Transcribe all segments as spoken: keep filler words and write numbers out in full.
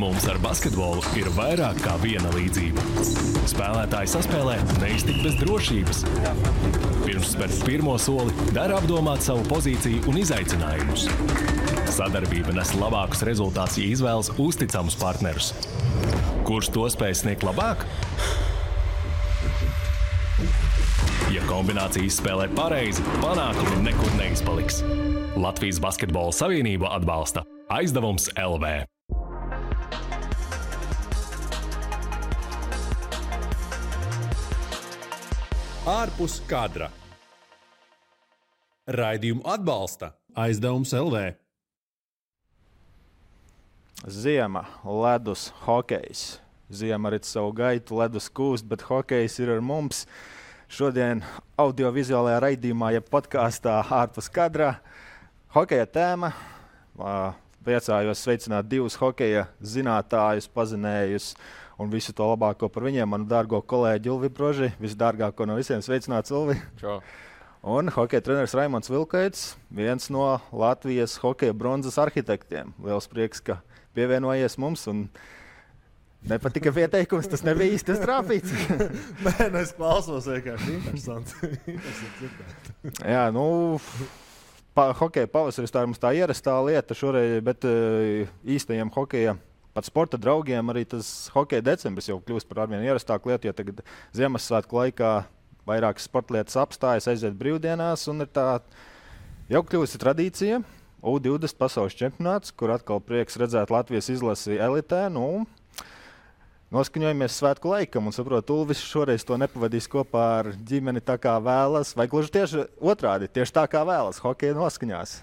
Mums ar basketbolu ir vairāk kā viena līdzība. Spēlētāji saspēlē neiztikt bez drošības. Pirms spērt pirmo soli, dara apdomāt savu pozīciju un izaicinājumus. Sadarbība nes labākus rezultātus, ja izvēlas uzticamus partnerus. Kurš to spēj sniegt labāk? Ja kombinācija izspēlē pareizi, panākumi nekur neizpaliks. Latvijas Basketbola Savienība atbalsta Aizdevums.lv. Ārpus kadra. Raidījumu atbalsta Aizdevums.lv. Ziema, ledus, hokejs. Ziema arī savu gaitu, ledus kūst, bet hokejs ir ar mums. Šodien audiovizuālajā raidījumā, ja podkāstā Ārpus kadra, hokeja tēma. Priecājos sveicināt divus hokeja zinātājus, pazinējus un visu to labāko par viņiem. Manu dārgo kolēģi Ulvi Broži, visdārgāko no visiem. Sveicināts, Ulvi! Čau! Un hokeja treneris Raimonds Vilkoits, viens no Latvijas hokeja bronzas arhitektiem. Liels prieks, ka pievienojies mums un... Nepatika pieteikums, tas nebija īsti trāpīts. Nē, nu es klausos vienkārši interesants. Jā, nu, pa, hokeja pavasaris tā ir mums tā ierastā lieta šoreiz, bet īstajiem hokeja, pat sporta draugiem arī tas hokeja decembris jau kļūst par arvien ierastāku lietu, jo tagad Ziemassvētku laikā vairākas sporta lietas apstājas, aiziet brīvdienās un ir tā jau kļūst tradīcija. U divdesmit pasaules čempionāts, kur atkal prieks redzēt Latvijas izlasi elitē, nu, noskaņojamies svētku laikam un saprotu, Ulvis šoreiz to nepavadīs kopā ar ģimeni tā kā vēlas, vai gluži tieši otrādi, tieši tā kā vēlas, hokeja noskaņās?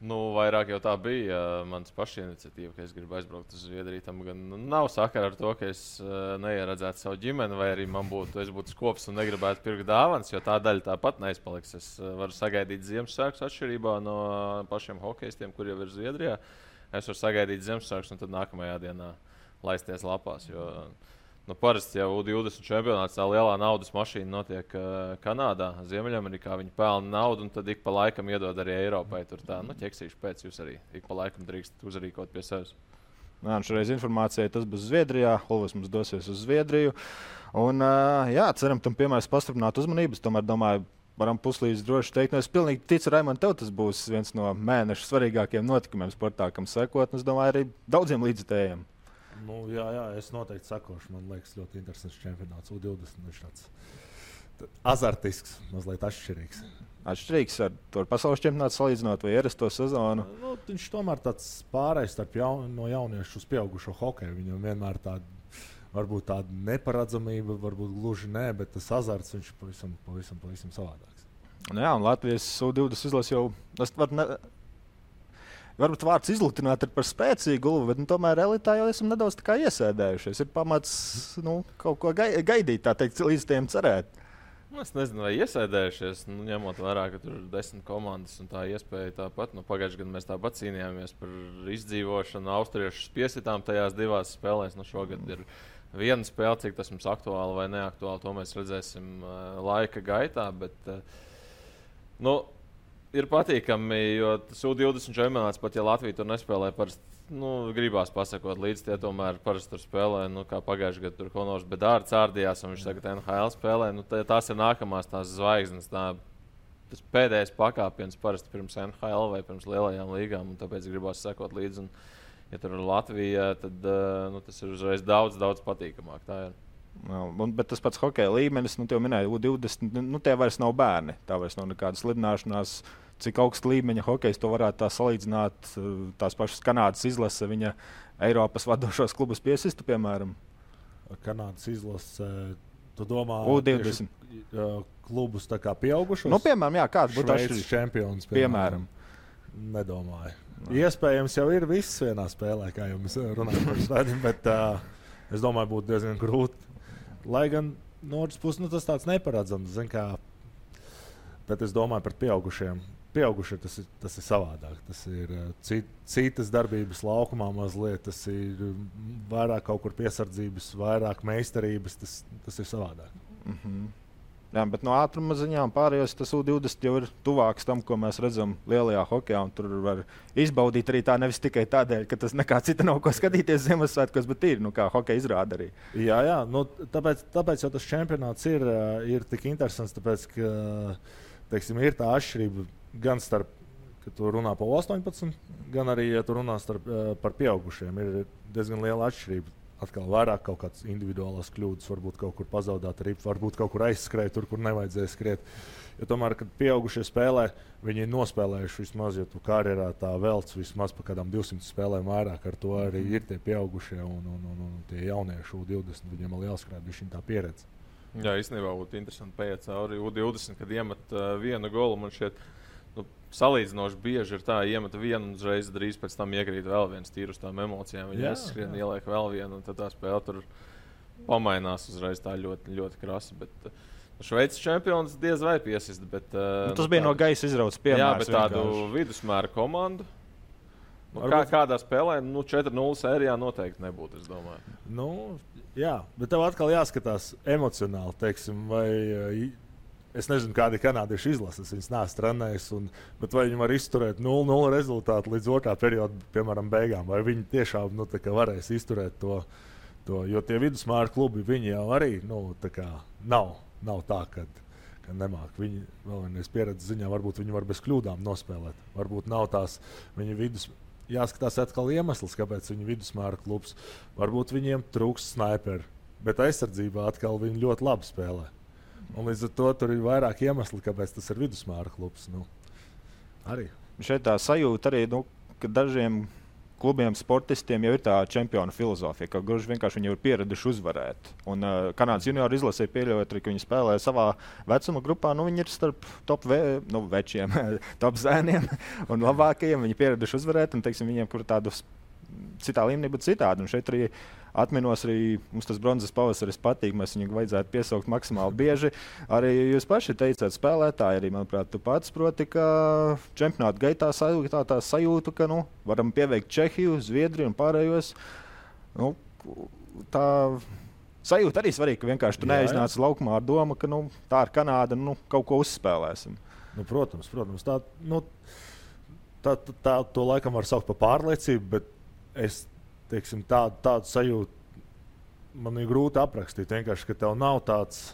Nu, vairāk jau tā bija mans paša iniciatīva, ka es gribu aizbraukt uz Zviedriju, tam gan nav sakara ar to, ka es neieredzētu savu ģimeni, vai arī man būtu, es būtu skops un negribētu pirkt dāvanas, jo tā daļa tāpat neizpaliks. Es varu sagaidīt Ziemassvētkus atšķirībā no pašiem hokejistiem, kur jau ir Zviedrijā. Es varu sagaidīt Ziemassvētkus un tad nākamajā dienā laisties lapās, jo nu, parasti jau U divdesmit čempionāts tā lielā naudas mašīna notiek uh, Kanādā, Ziemeļamerikā, viņi pelna naudu un tad ik pa laikam iedod arī Eiropai tur tā, nu ķeksīšu pēc jūs arī, ik pa laikam drīkst uzrīkot pie sevis. Nā, šoreiz informācija tas būs Zviedrijā, Ulvis mums dosies uz Zviedriju un uh, jā, ceram tam piemērs pastiprināt uzmanības, tomēr domāju, varam puslīdz droši teikt, no es pilnīgi ticu, Raimond, tev tas būs viens no mēneša svarīgākiem notikumiem sportā, kam sekot, un es domāju arī daudziem līdzitējiem. Nu, jā, jā, es noteikti sakošu. Man liekas, ļoti interesants čempionāts. U divdesmit viņš tāds azartisks, mazliet atšķirīgs. Atšķirīgs ar to pasaules čempionātu salīdzinot vai ierasto sezonu? Nu, viņš tomēr tāds pārējais starp jaun, no jauniešu uz pieaugušo hokeju. Viņam vienmēr tāda, varbūt tāda neparedzamība, varbūt gluži nē, bet tas azarts viņš pavisam, pavisam, pavisam savādāks. Nu jā, un Latvijas U divdesmit izlas jau... Varbūt vārds izlutināt ir par spēcīgu Ulvi, bet nu, tomēr elitā jau esam nedaudz tā kā iesēdējušies. Ir pamats nu, kaut ko gai, gaidīt, tā teikt, līdz tiem cerēt. Nu, es nezinu, vai iesēdējušies, nu, ņemot vērā, ka tur ir desmit komandas un tā iespēja tāpat. Nu, pagājuši gadu mēs tāpat cīnījāmies par izdzīvošanu, austriešus piesitām tajās divās spēlēs. Nu, šogad ir viena spēle, cik tas mums aktuāli vai neaktuāli, to mēs redzēsim uh, laika gaitā, bet uh, nu, ir patīkami, jo tas U divdesmit čempionāts, pat ja Latvija tur nespēlē, parasti, nu, gribās pasakot līdz, tie tomēr parasti tur spēlē, nu, kā pagājuši gadu tur Konors Bedards ārdījās, un viņš tagad N H L spēlē, nu, tā, tās ir nākamās tās zvaigznes, tā, tas pēdējais pakāpiens parasti pirms N H L vai pirms lielajām līgām, un tāpēc gribās sakot līdz, un, ja tur ir Latvija, tad, nu, tas ir uzreiz daudz, daudz patīkamāk, tā ir. Un, bet tas pats hokeja līmenis, nu, tev minēja U divdesmit, nu, tie vairs nav bērni, tā vairs nav nekādas lidināšanās, cik augsta līmeņa hokejs to varētu tā salīdzināt, tās pašas Kanādas izlase, viņa Eiropas vadošos klubus piesistu, piemēram? Kanādas izlase, tu domā, U divdesmit klubus tā kā pieaugušos? Nu, piemēram, jā, kāds būtu Šveicis čempions, piemēram. piemēram. Nedomāju. No. Iespējams jau ir viss vienā spēlē, kā jau mēs runājam par šādi, bet uh, es domāju, būtu diezgan grūti. Lai gan no otras puses, nu, tas tāds neparedzams, zin kā, bet es domāju par pieaugušiem. Pieaugušie tas ir, tas ir savādāk, tas ir cit, citas darbības laukumā mazliet, tas ir vairāk kaut kur piesardzības, vairāk meistarības, tas, tas ir savādāk. Mhm. Jā, bet no ātruma ziņām pārējos tas U divdesmit jau ir tuvāks tam, ko mēs redzam lielajā hokejā, un tur var izbaudīt arī tā nevis tikai tādēļ, ka tas nekā cita nav ko skatīties Ziemassvētkos, bet ir, nu kā hokeja izrāda arī. Jā, jā, nu tāpēc, tāpēc jau tas čempionāts ir, ir tik interesants, tāpēc, ka, teiksim, ir tā atšķirība gan starp, ka tu runā pa astoņpadsmit, gan arī, ja tu runā starp, par pieaugušiem, ir diezgan liela atšķirība. Atkal vairāk kaut kāds individuālās kļūdas, varbūt kaut kur pazaudāt ripu, varbūt kaut kur aizskrēja tur, kur nevajadzēja skriet. Jo tomēr, kad pieaugušie spēlē, viņi ir nospēlējuši vismaz, ja tu karjerā tā velc vismaz pa kādām divsimt spēlēm vairāk, ar to arī ir tie pieaugušie un, un, un, un tie jaunieši U divdesmit, viņiem vēl jāskrēja, viņam tā pieredze. Jā, īstenībā būtu interesanti paiet cauri U divdesmit, kad iemet uh, vienu golu, man šeit nu, salīdzinoši bieži ir tā, iemet vienu un uzreiz drīz pēc tam iekrīt vēl viens tīru uz tām emocijām. Viņi aizskrien, ieliek vēl vienu un tad tā spēle tur pamainās uzreiz tā ļoti, ļoti krasi. Bet nu, Šveices čempions diez vai piesist, bet... Nu, tas nu, bija tādu, no gaisa izrauts piemērs. Jā, bet vienkārši. Tādu vidusmēru komandu. Nu, kā, kādā spēlē, nu četri nulle sērijā noteikti nebūtu, es domāju. Nu, jā, bet tev atkal jāskatās emocionāli, teiksim, vai... Es nezinu, kādi kanādieši izlases, viņas nāc trenējis, un, bet vai viņi var izturēt nulle nulle rezultātu līdz otrā perioda, piemēram, beigām, vai viņi tiešām nu, varēs izturēt to, to, jo tie vidusmāri klubi, viņi jau arī nu, tā kā nav, nav tā, kad, kad nemāk. Viņi, vēl vienreiz pieredzes ziņā, varbūt viņi var bez kļūdām nospēlēt, varbūt nav tās viņa vidus... Jāskatās atkal iemesls, kāpēc viņa vidusmāri klubs, varbūt viņiem trūks snaiperi, bet aizsardzībā atkal viņi ļoti labi spēlē. Un līdz ar to tur ir vairāk iemesli, kāpēc tas ir vidusmāra klubs. Nu, arī. Šeit tā sajūta arī, nu, ka dažiem klubiem sportistiem jau ir tā čempiona filozofija, ka gluži vienkārši viņi jau ir pieraduši uzvarēt. Un uh, Kanādas juniori izlasē pieļaujot, ka viņi spēlē savā vecuma grupā, nu viņi ir starp top vē, nu, večiem, top zēniem un labākajiem, viņi pieraduši uzvarēt un, teiksim, viņiem kur tādu citā līmenī būtu citādi. Un šeit arī atminos arī, mums tas bronzas pavasaris patīk, mēs viņu vajadzētu piesaukt maksimāli bieži. Arī jūs paši teicāt spēlētāji, arī, manuprāt, tu pats proti, ka čempionāta gaitā sajūta, tā sajūta, ka nu, varam pieveikt Čehiju, Zviedriju un pārējos. Nu, tā sajūta arī svarīga, ka vienkārši tu neiznāc laukumā ar domu, ka nu, tā ir Kanāda, nu, kaut ko uzspēlēsim. Nu, protams, protams. Tā, nu, tā, tā, tā to laikam var saukt pa pārliecību, bet es... Teiksim, tā, tādu sajūtu man ir grūti aprakstīt, vienkārši, ka tev nav tāds,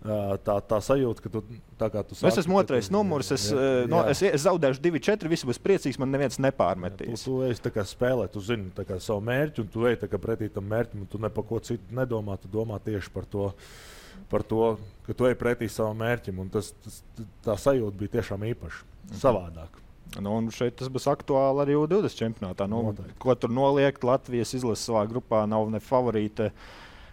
tā, tā sajūta, ka tu, tā kā tu sāki... Es esmu otrais numurs, es, no, es, es zaudēšu divi četri, visi būs priecīgs, man neviens nepārmetīs. Jā, tu, tu ej tā kā spēlē, tu zini tā kā savu mērķi, un tu ej tā kā pretī tam mērķim, un tu ne pa ko citu nedomā, tu domā tieši par to, par to ka tu ej pretī savam mērķim, un tas, tas, tā sajūta bija tiešām īpaša, mhm. savādāk. Nu, un šeit tas būs aktuāli arī U divdesmit čempionātā. Nu, ko tur noliekt, Latvijas izlase savā grupā nav ne favorīte,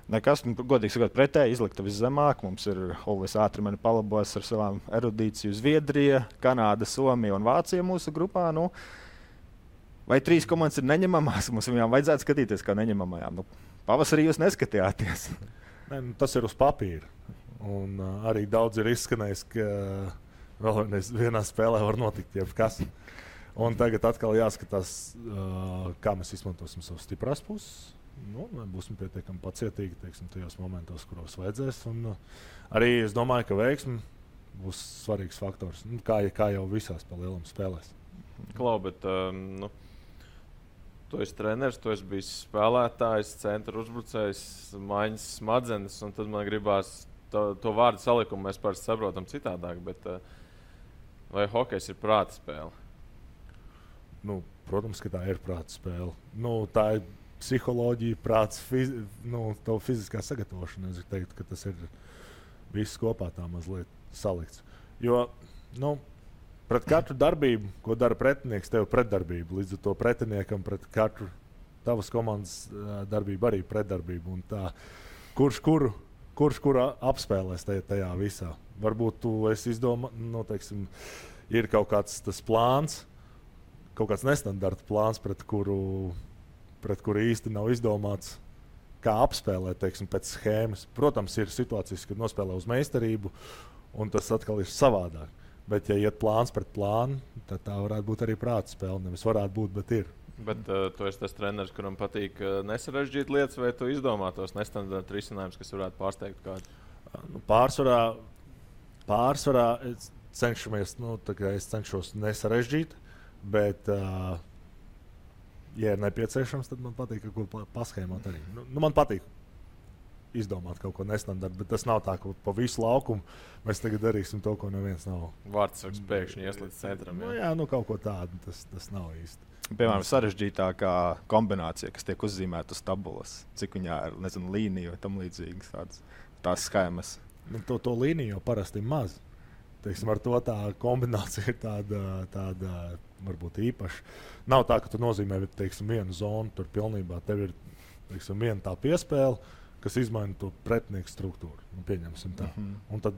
nekas. Godīgi sakot, pretēji izlikta viszemāk. Mums ir Ulvis ātri mani palabos ar savām erudīciju Zviedrija, Kanāda, Somija un Vācija mūsu grupā. Nu, vai trīs komandas ir neņemamās? Mums viņām vajadzētu skatīties kā neņemamajām. Nu, pavasarī jūs neskatījāties. Nē, nu, tas ir uz papīra. Un uh, arī daudz ir izskanējis, ka... Vēl vienā spēlē var notikt jebkas. Un tagad atkal jāskatās, uh, kā mēs izmantosim savas stiprās puses. Nu, būsim pietiekami pacietīgi, teiksim, tajos momentos, kuros vajadzēs. Un, uh, arī es domāju, ka veiksme būs svarīgs faktors, nu, kā, kā jau visās pa lielam spēlēs. Klau, bet um, nu, tu esi treneris, tu esi bijis spēlētājs, centra uzbrucējs, maiņas smadzenes, un tad man gribās to, to vārdu salikumu mēs pārst saprotam citādāk, bet... Uh, Vai hokejs ir prāta spēle? Nu, protams, ka tā ir prāta spēle. Nu, tā ir psiholoģija, prāts, fiz... nu, tavu fiziskā sagatavošana. Es teiktu, ka tas ir viss kopā tā mazliet salikts. Jo, nu, pret katru darbību, ko dara pretinieks, tev pretdarbība. Līdz ar to pretiniekam pret katru tavas komandas darbību arī pretdarbība. Un tā, kurš kuru, kurš kuru apspēlēs tajā, tajā visā. Varbūt tu esi izdomā, nu, teiksim, ir kaut kāds tas plāns, kaut kāds nestandarta plāns, pret kuru, pret kuru īsti nav izdomāts, kā apspēlēt, teiksim, pēc schēmas. Protams, ir situācijas, kad nospēlē uz meistarību, un tas atkal ir savādāk. Bet, ja iet plāns pret plānu, tad tā varētu būt arī prāta spēle. Nevis varētu būt, bet ir. Bet uh, tu esi tas treneris, kuram patīk nesarežģīt lietas, vai tu izdomā tos nestandarta risinājumus, kas varētu pārsteigt kādu? Nu, pārsvarā, pārsvarā es cenšamies, nu, tā kā es cenšos nesarežģīt, bet, uh, ja ir nepieciešams, tad man patīk kaut ko paskēmot arī. Nu, nu, man patīk izdomāt kaut ko nestandardu, bet tas nav tā, ka pa visu laukumu mēs tagad darīsim to, ko neviens nav. Vārdsargs pēkšņi ieslēdz centram. Jā, nu, jā, nu kaut ko tādu, tas, tas nav īsti. Piemēram, sarežģītākā kombinācija, kas tiek uzzīmēta uz tabulas, cik viņā ir, nezinu, līnija vai tam līdzīgas tādas, tās schēmas. Nu, to, to līniju jau parasti maz. Teiksim, ar to tā kombinācija ir tāda, tāda varbūt īpaša. Nav tā, ka tu nozīmē, teiksim, vienu zonu, tur pilnībā tev ir, teiksim, viena tā piespēle, kas izmaina to pretinieku struktūru, nu, pieņemsim tā. Mm-hmm. Un tad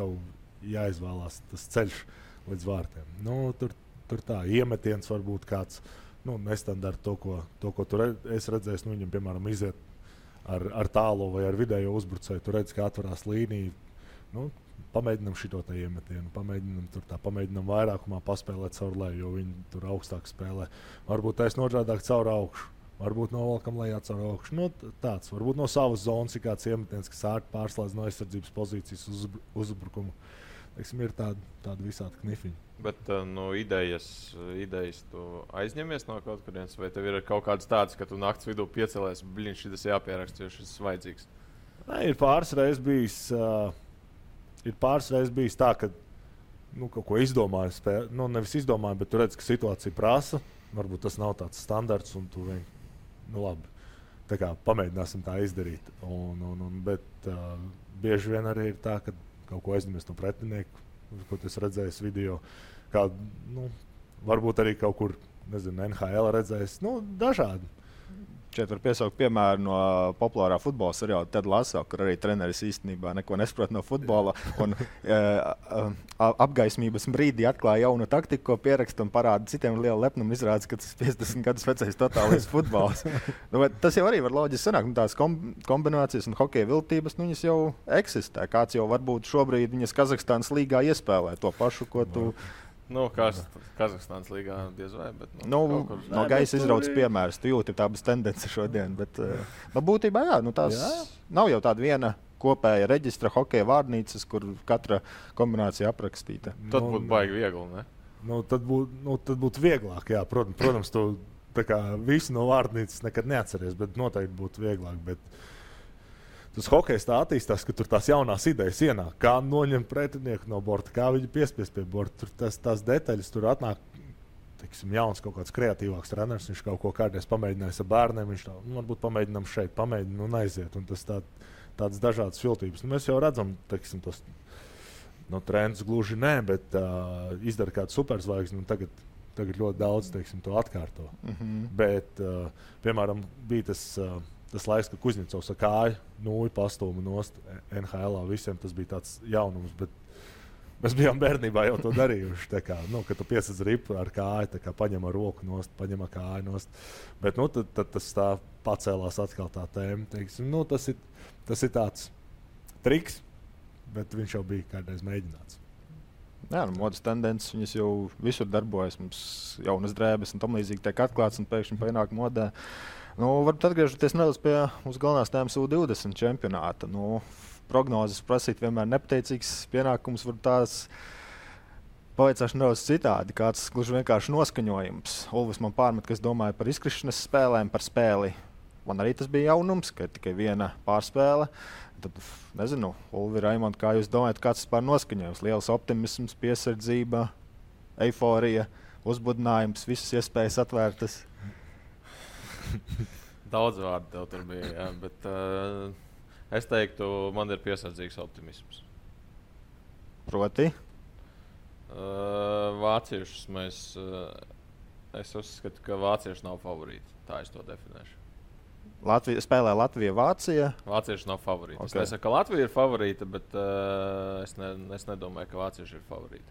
tev jāizvēlās tas ceļš līdz vārtiem. Nu, tur Tur tā iemetiens varbūt kāds, nu, nestandards to, ko, to, ko tu redz, es redzēju, nu, viņam, piemēram, iziet ar, ar tālo vai ar vidējo uzbrucēju, tu redz, kā atvarās līniju, nu, pamēģinam šito tā iemetienu, pamēģinam tur tā, pamēģinam vairākumā paspēlēt caurlē, jo viņi tur augstāk spēlē, varbūt taisn otrādāk caur augšu, varbūt novalkam lejā caur augšu, nu, tāds, varbūt no savas zonas ir kāds iemetiens, kas ārt pārslēdz no aizsardzības pozīcijas uz uzbrukumu. Teiksim, ir tāda, tāda visāda knifiņa. Bet no idejas, idejas tu aizņemies no kaut kurienes, vai tev ir kaut kāds tāds, ka tu nakts vidū piecelēs, bliņ, šitas jāpierakst, jo šis vajadzīgs? Nē, ir pāris reizes bijis, uh, ir pāris reizes bijis tā, ka nu, kaut ko izdomāju, spēl... nu, nevis izdomāju, bet tu redz, ka situācija prasa, varbūt tas nav tāds standarts, un tu vien, nu labi, tā kā pamēģināsim tā izdarīt, un, un, un, bet uh, bieži vien arī ir tā, ka kaut ko aizņemies no pretinieka, ko tu esi redzējis video, kā, nu, varbūt arī kaut kur, nezinu, N H L redzējis, nu, dažādi. Šeit var piesaukt piemēru no populārā futbola seriāla Ted Lasso, kur arī treneris īstenībā neko nesprot no futbola un e, apgaismības brīdī atklāja jaunu taktiku, ko pieraksta un parāda citiem lielu lepnumu, izrādes, ka tas piecdesmit gadus vecais totālais futbols. Nu, tas jau arī var loģiski sanākt, nu, tās kombinācijas un hokeja viltības, nu, viņas jau eksistē. Kāds jau varbūt šobrīd viņas Kazahstānas līgā iespēlē to pašu, ko tu... Nu, kas Kazahstānas līgā diez vai, bet... Nu, nu kur... no gaisa izrauts piemērs, tu jūti tā būs tendence šodien, bet no būtībā jā, nu tās jā. Nav jau tāda viena kopēja reģistra hokeja vārnīcas, kur katra kombinācija aprakstīta. Tad būtu nu, baigi viegli, ne? Nu, tad būtu nu, būt vieglāk, jā, protams, protams tu tā kā visu no vārnīcas nekad neatceries, bet noteikti būtu vieglāk, bet... Tas hokejs tā attīstās, ka tur tās jaunās idejas ienāk, kā noņem pretinieku no borta, kā viņu piespies pie borta, tur tas, tās detaļas, tur atnāk, teiksim, jauns kaut kāds kreatīvāks treners, viņš kaut ko kādreiz pamēģinājis ar bērniem, viņš tā, nu, varbūt pamēģinam šeit, pamēģinam un aiziet, un tas tā, tāds dažādas filtības. Nu, mēs jau redzam, teiksim, tos, no trendus gluži nē, bet uh, izdara kādu superzvaigzni, un tagad, tagad ļoti daudz, teiksim, to atkārto. Mm-hmm. Bet, uh, piemēram, bija tas... Uh, Tas laiks, ka Kuzņecovs ar kāju, nūju pastūmu nost N H L visiem, tas bija tāds jaunums, bet mēs bijām bērnībā jau to darījuši, tā kā, nu, ka tu piesadz ripu ar kāju, tā kā paņem ar roku nost, paņem ar kāju nost, bet, nu, tad, tad tas tā pacēlās atkal tā tēma, teiksim, nu, tas ir, tas ir tāds triks, bet viņš jau bija kādreiz mēģināts. Jā, nu, modas tendences, viņas jau visur darbojas, mums jaunas drēbes un tomlīdzīgi tiek atklāts un pēkšņi pienāk modē. Nu, varbūt atgriežoties nedaudz pie mūsu galvenās tēmas U divdesmit čempionāta. Nu, prognozes prasīt vienmēr nepateicīgs pienākums, varbūt tās paveicāšu nedaudz citādi, kāds gluži vienkārši noskaņojums. Ulvis man pārmet, ka es domāju par izkrišanas spēlēm, par spēli. Man arī tas bija jaunums, ka ir tikai viena pārspēle. Tad, nezinu, Ulvi, Raimond, kā jūs domājat, kāds tas pār noskaņojums? Liels optimisms, piesardzība, eiforija, uzbudinājums, visas iespējas atvērtas. Daudz vārdu tev tur bija, jā, bet uh, es teiktu, man ir piesardzīgs optimisms. Proti? Uh, vāciešus mēs, uh, es uzskatu, ka vācieši nav favorīti, tā es to definēšu. Latvija, spēlē Latvija, Vācija? Vācieši nav favorīti. Okay. Es saku, ka Latvija ir favorīta, bet uh, es, ne, es nedomāju, ka vācieši ir favorīti.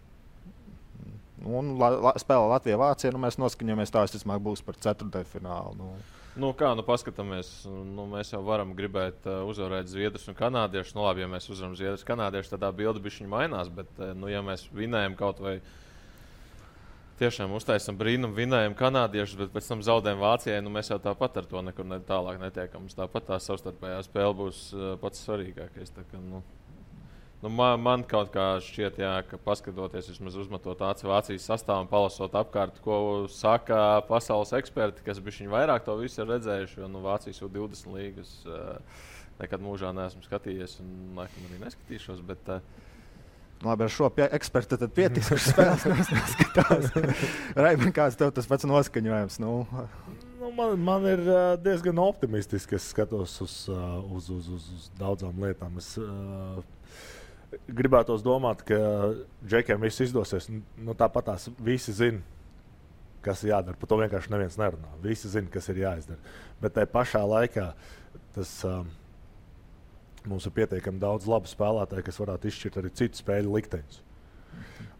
Un la, la, spēlē Latvija Vācija, nu mēs noskaņojamies tā, es vismāk būs par ceturtajā finālu. Nu. Nu kā, nu paskatāmies, nu mēs jau varam gribēt uh, uzvarēt zviedrus un kanādiešus. Nu labi, ja mēs uzvaram zviedrus kanādiešus, tad tā bilde bišķiņ mainās, bet nu ja mēs vinējam kaut vai tiešām uztaisam brīnumu, vinējam kanādiešus, bet pēc tam zaudējam Vācijai, nu mēs jau tāpat ar to nekur ne, tālāk netiekam. Tāpat tā savstarpējā spēle būs uh, pats svarīgākais, tā ka, nu Nu, man, man kaut kā šķiet, jā, ka paskatoties, vismaz uzmetot aci Vācijas sastāvu un palasot apkārt, ko saka pasaules eksperti, kas bišķiņ vairāk to visu ir redzējuši, jo nu, Vācijas U divdesmit līgas nekad mūžā neesmu skatījies un laikam arī neskatīšos, bet... Labi, ar šo pie, ekspertu tad pietiks, kurš spēlēs neskatās. Raimond, kāds tev tas pats noskaņojums? Nu? Nu, man, man ir diezgan optimistiski, es skatos uz, uz, uz, uz, uz daudzām lietām. Es, uh, Gribētos domāt, ka džekiem viss izdosies. Nu, tāpat tās visi zina, kas ir jādara. Par to vienkārši neviens nerunā. Visi zina, kas ir jāizdara. Bet tajā pašā laikā tas, um, mums ir pietiekami daudz labu spēlētāju, kas varētu izšķirt arī citu spēļu likteņus.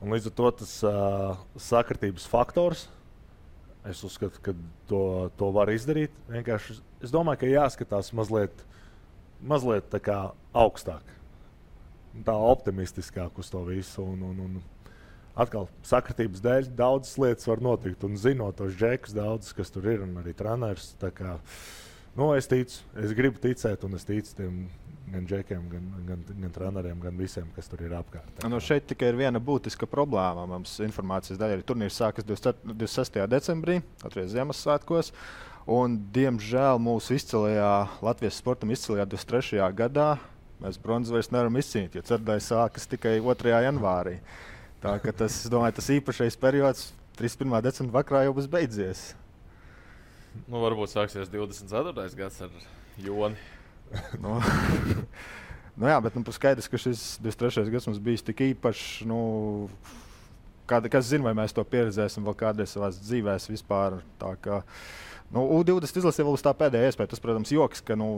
Un līdz ar to tas uh, sakritības faktors, es uzskatu, ka to, to var izdarīt. Vienkārši es domāju, ka jāskatās mazliet, mazliet tā kā augstāk. Tā optimistiskāk uz to visu. Un, un, un atkal sakritības dēļ daudzas lietas var notikt. Un zinot tos džekus daudzus, kas tur ir, un arī treneris. Tā kā, nu, es ticu, es gribu ticēt, un es ticu tiem gan džekiem, gan, gan, gan treneriem, gan visiem, kas tur ir apkārt. Nu, šeit tikai ir viena būtiska problēma. Mums informācijas daļa arī turnīrs sākas divdesmit sestajā decembrī, atreiz Ziemassvētkos. Un, diemžēl, mūsu izcilajā, Latvijas sportam izcilajā divdesmit trešajā gadā, mēs bronzu vairs nevaram izcīnīt, jo ceturtdaļa sākas tikai otrajā janvārī. Tā ka tas, es domāju, tas īpašais periods trīsdesmit pirmā decembra vakarā jau būs beidzies. Nu, varbūt sāksies divdesmit ceturtais gads ar Joni. nu, nu jā, bet nu, skaidrs, ka šis divdesmit trešais gads mums bijis tik īpašs. Nu, kāda, kas zina, vai mēs to pieredzēsim vēl kādreiz savās dzīvēs vispār. Tā ka, nu, U divdesmit izlasē vēl uz tā pēdējā iespēja. Tas, protams, joks, ka, nu,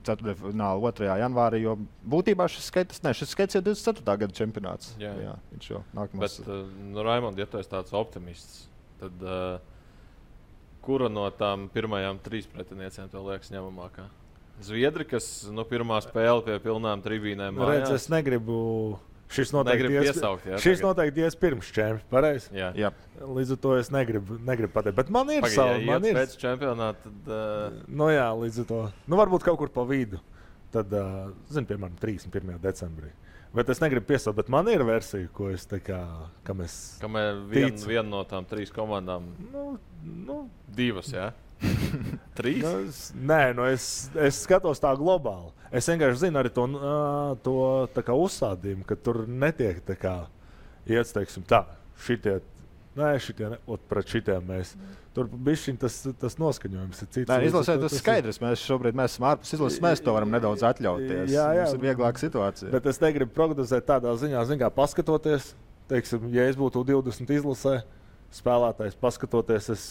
otrajā janvārī, jo būtībā šis skaits, ne, šis skaits ir divdesmit ceturtā gada čempionāts. Jā, jā. jā viņš jau nākamās. Bet, nu, Raimond, ja tu esi tāds optimists, tad uh, kura no tām pirmajām trīs pretiniecēm tev liekas ņemamākā? Zviedri, kas, nu, pirmā spēle pie pilnām tribīnēm mājās? Redz, es negribu... Šis noteikti ies, piesaukt, jā, šis noteikti ies pirms čempi, pareiz? Jā. jā. Līdz ar to es negribu, negribu pateikt, bet man ir Pagad, savu, ja man ir. Pēc čempionāta, tad... Uh... Nu jā, līdz ar to. Nu varbūt kaut kur pa vidu, tad, uh, zinu, piemēram, trīsdesmit pirmajā decembrī. Bet es negribu piesaukt, bet man ir versija, ko es tā kā, kam es ticu. Kam ir vien, vien no tām trīs komandām? Nu, nu... Divas, jā? Trīs? Nu, es, nē, nu es, es skatos tā globāli. Es vienkārši zinu arī to, to tā kā uzsādījumu, ka tur netiek tā kā iet, teiksim, tā, šitie, nē, šitie, ne, ot, pret šitiem mēs. Tur bišķiņ tas, tas noskaņojums ir cits. Nē, izlasē tas, tas skaidrs, mēs šobrīd mēs esam ārpus izlases, mēs to varam nedaudz atļauties. Jā, jā. Mums ir vieglāka situācija. Bet es negribu prognozēt tādā ziņā, zin kā paskatoties, teiksim, ja es būtu U divdesmit izlasē, spēlētājs paskatoties, es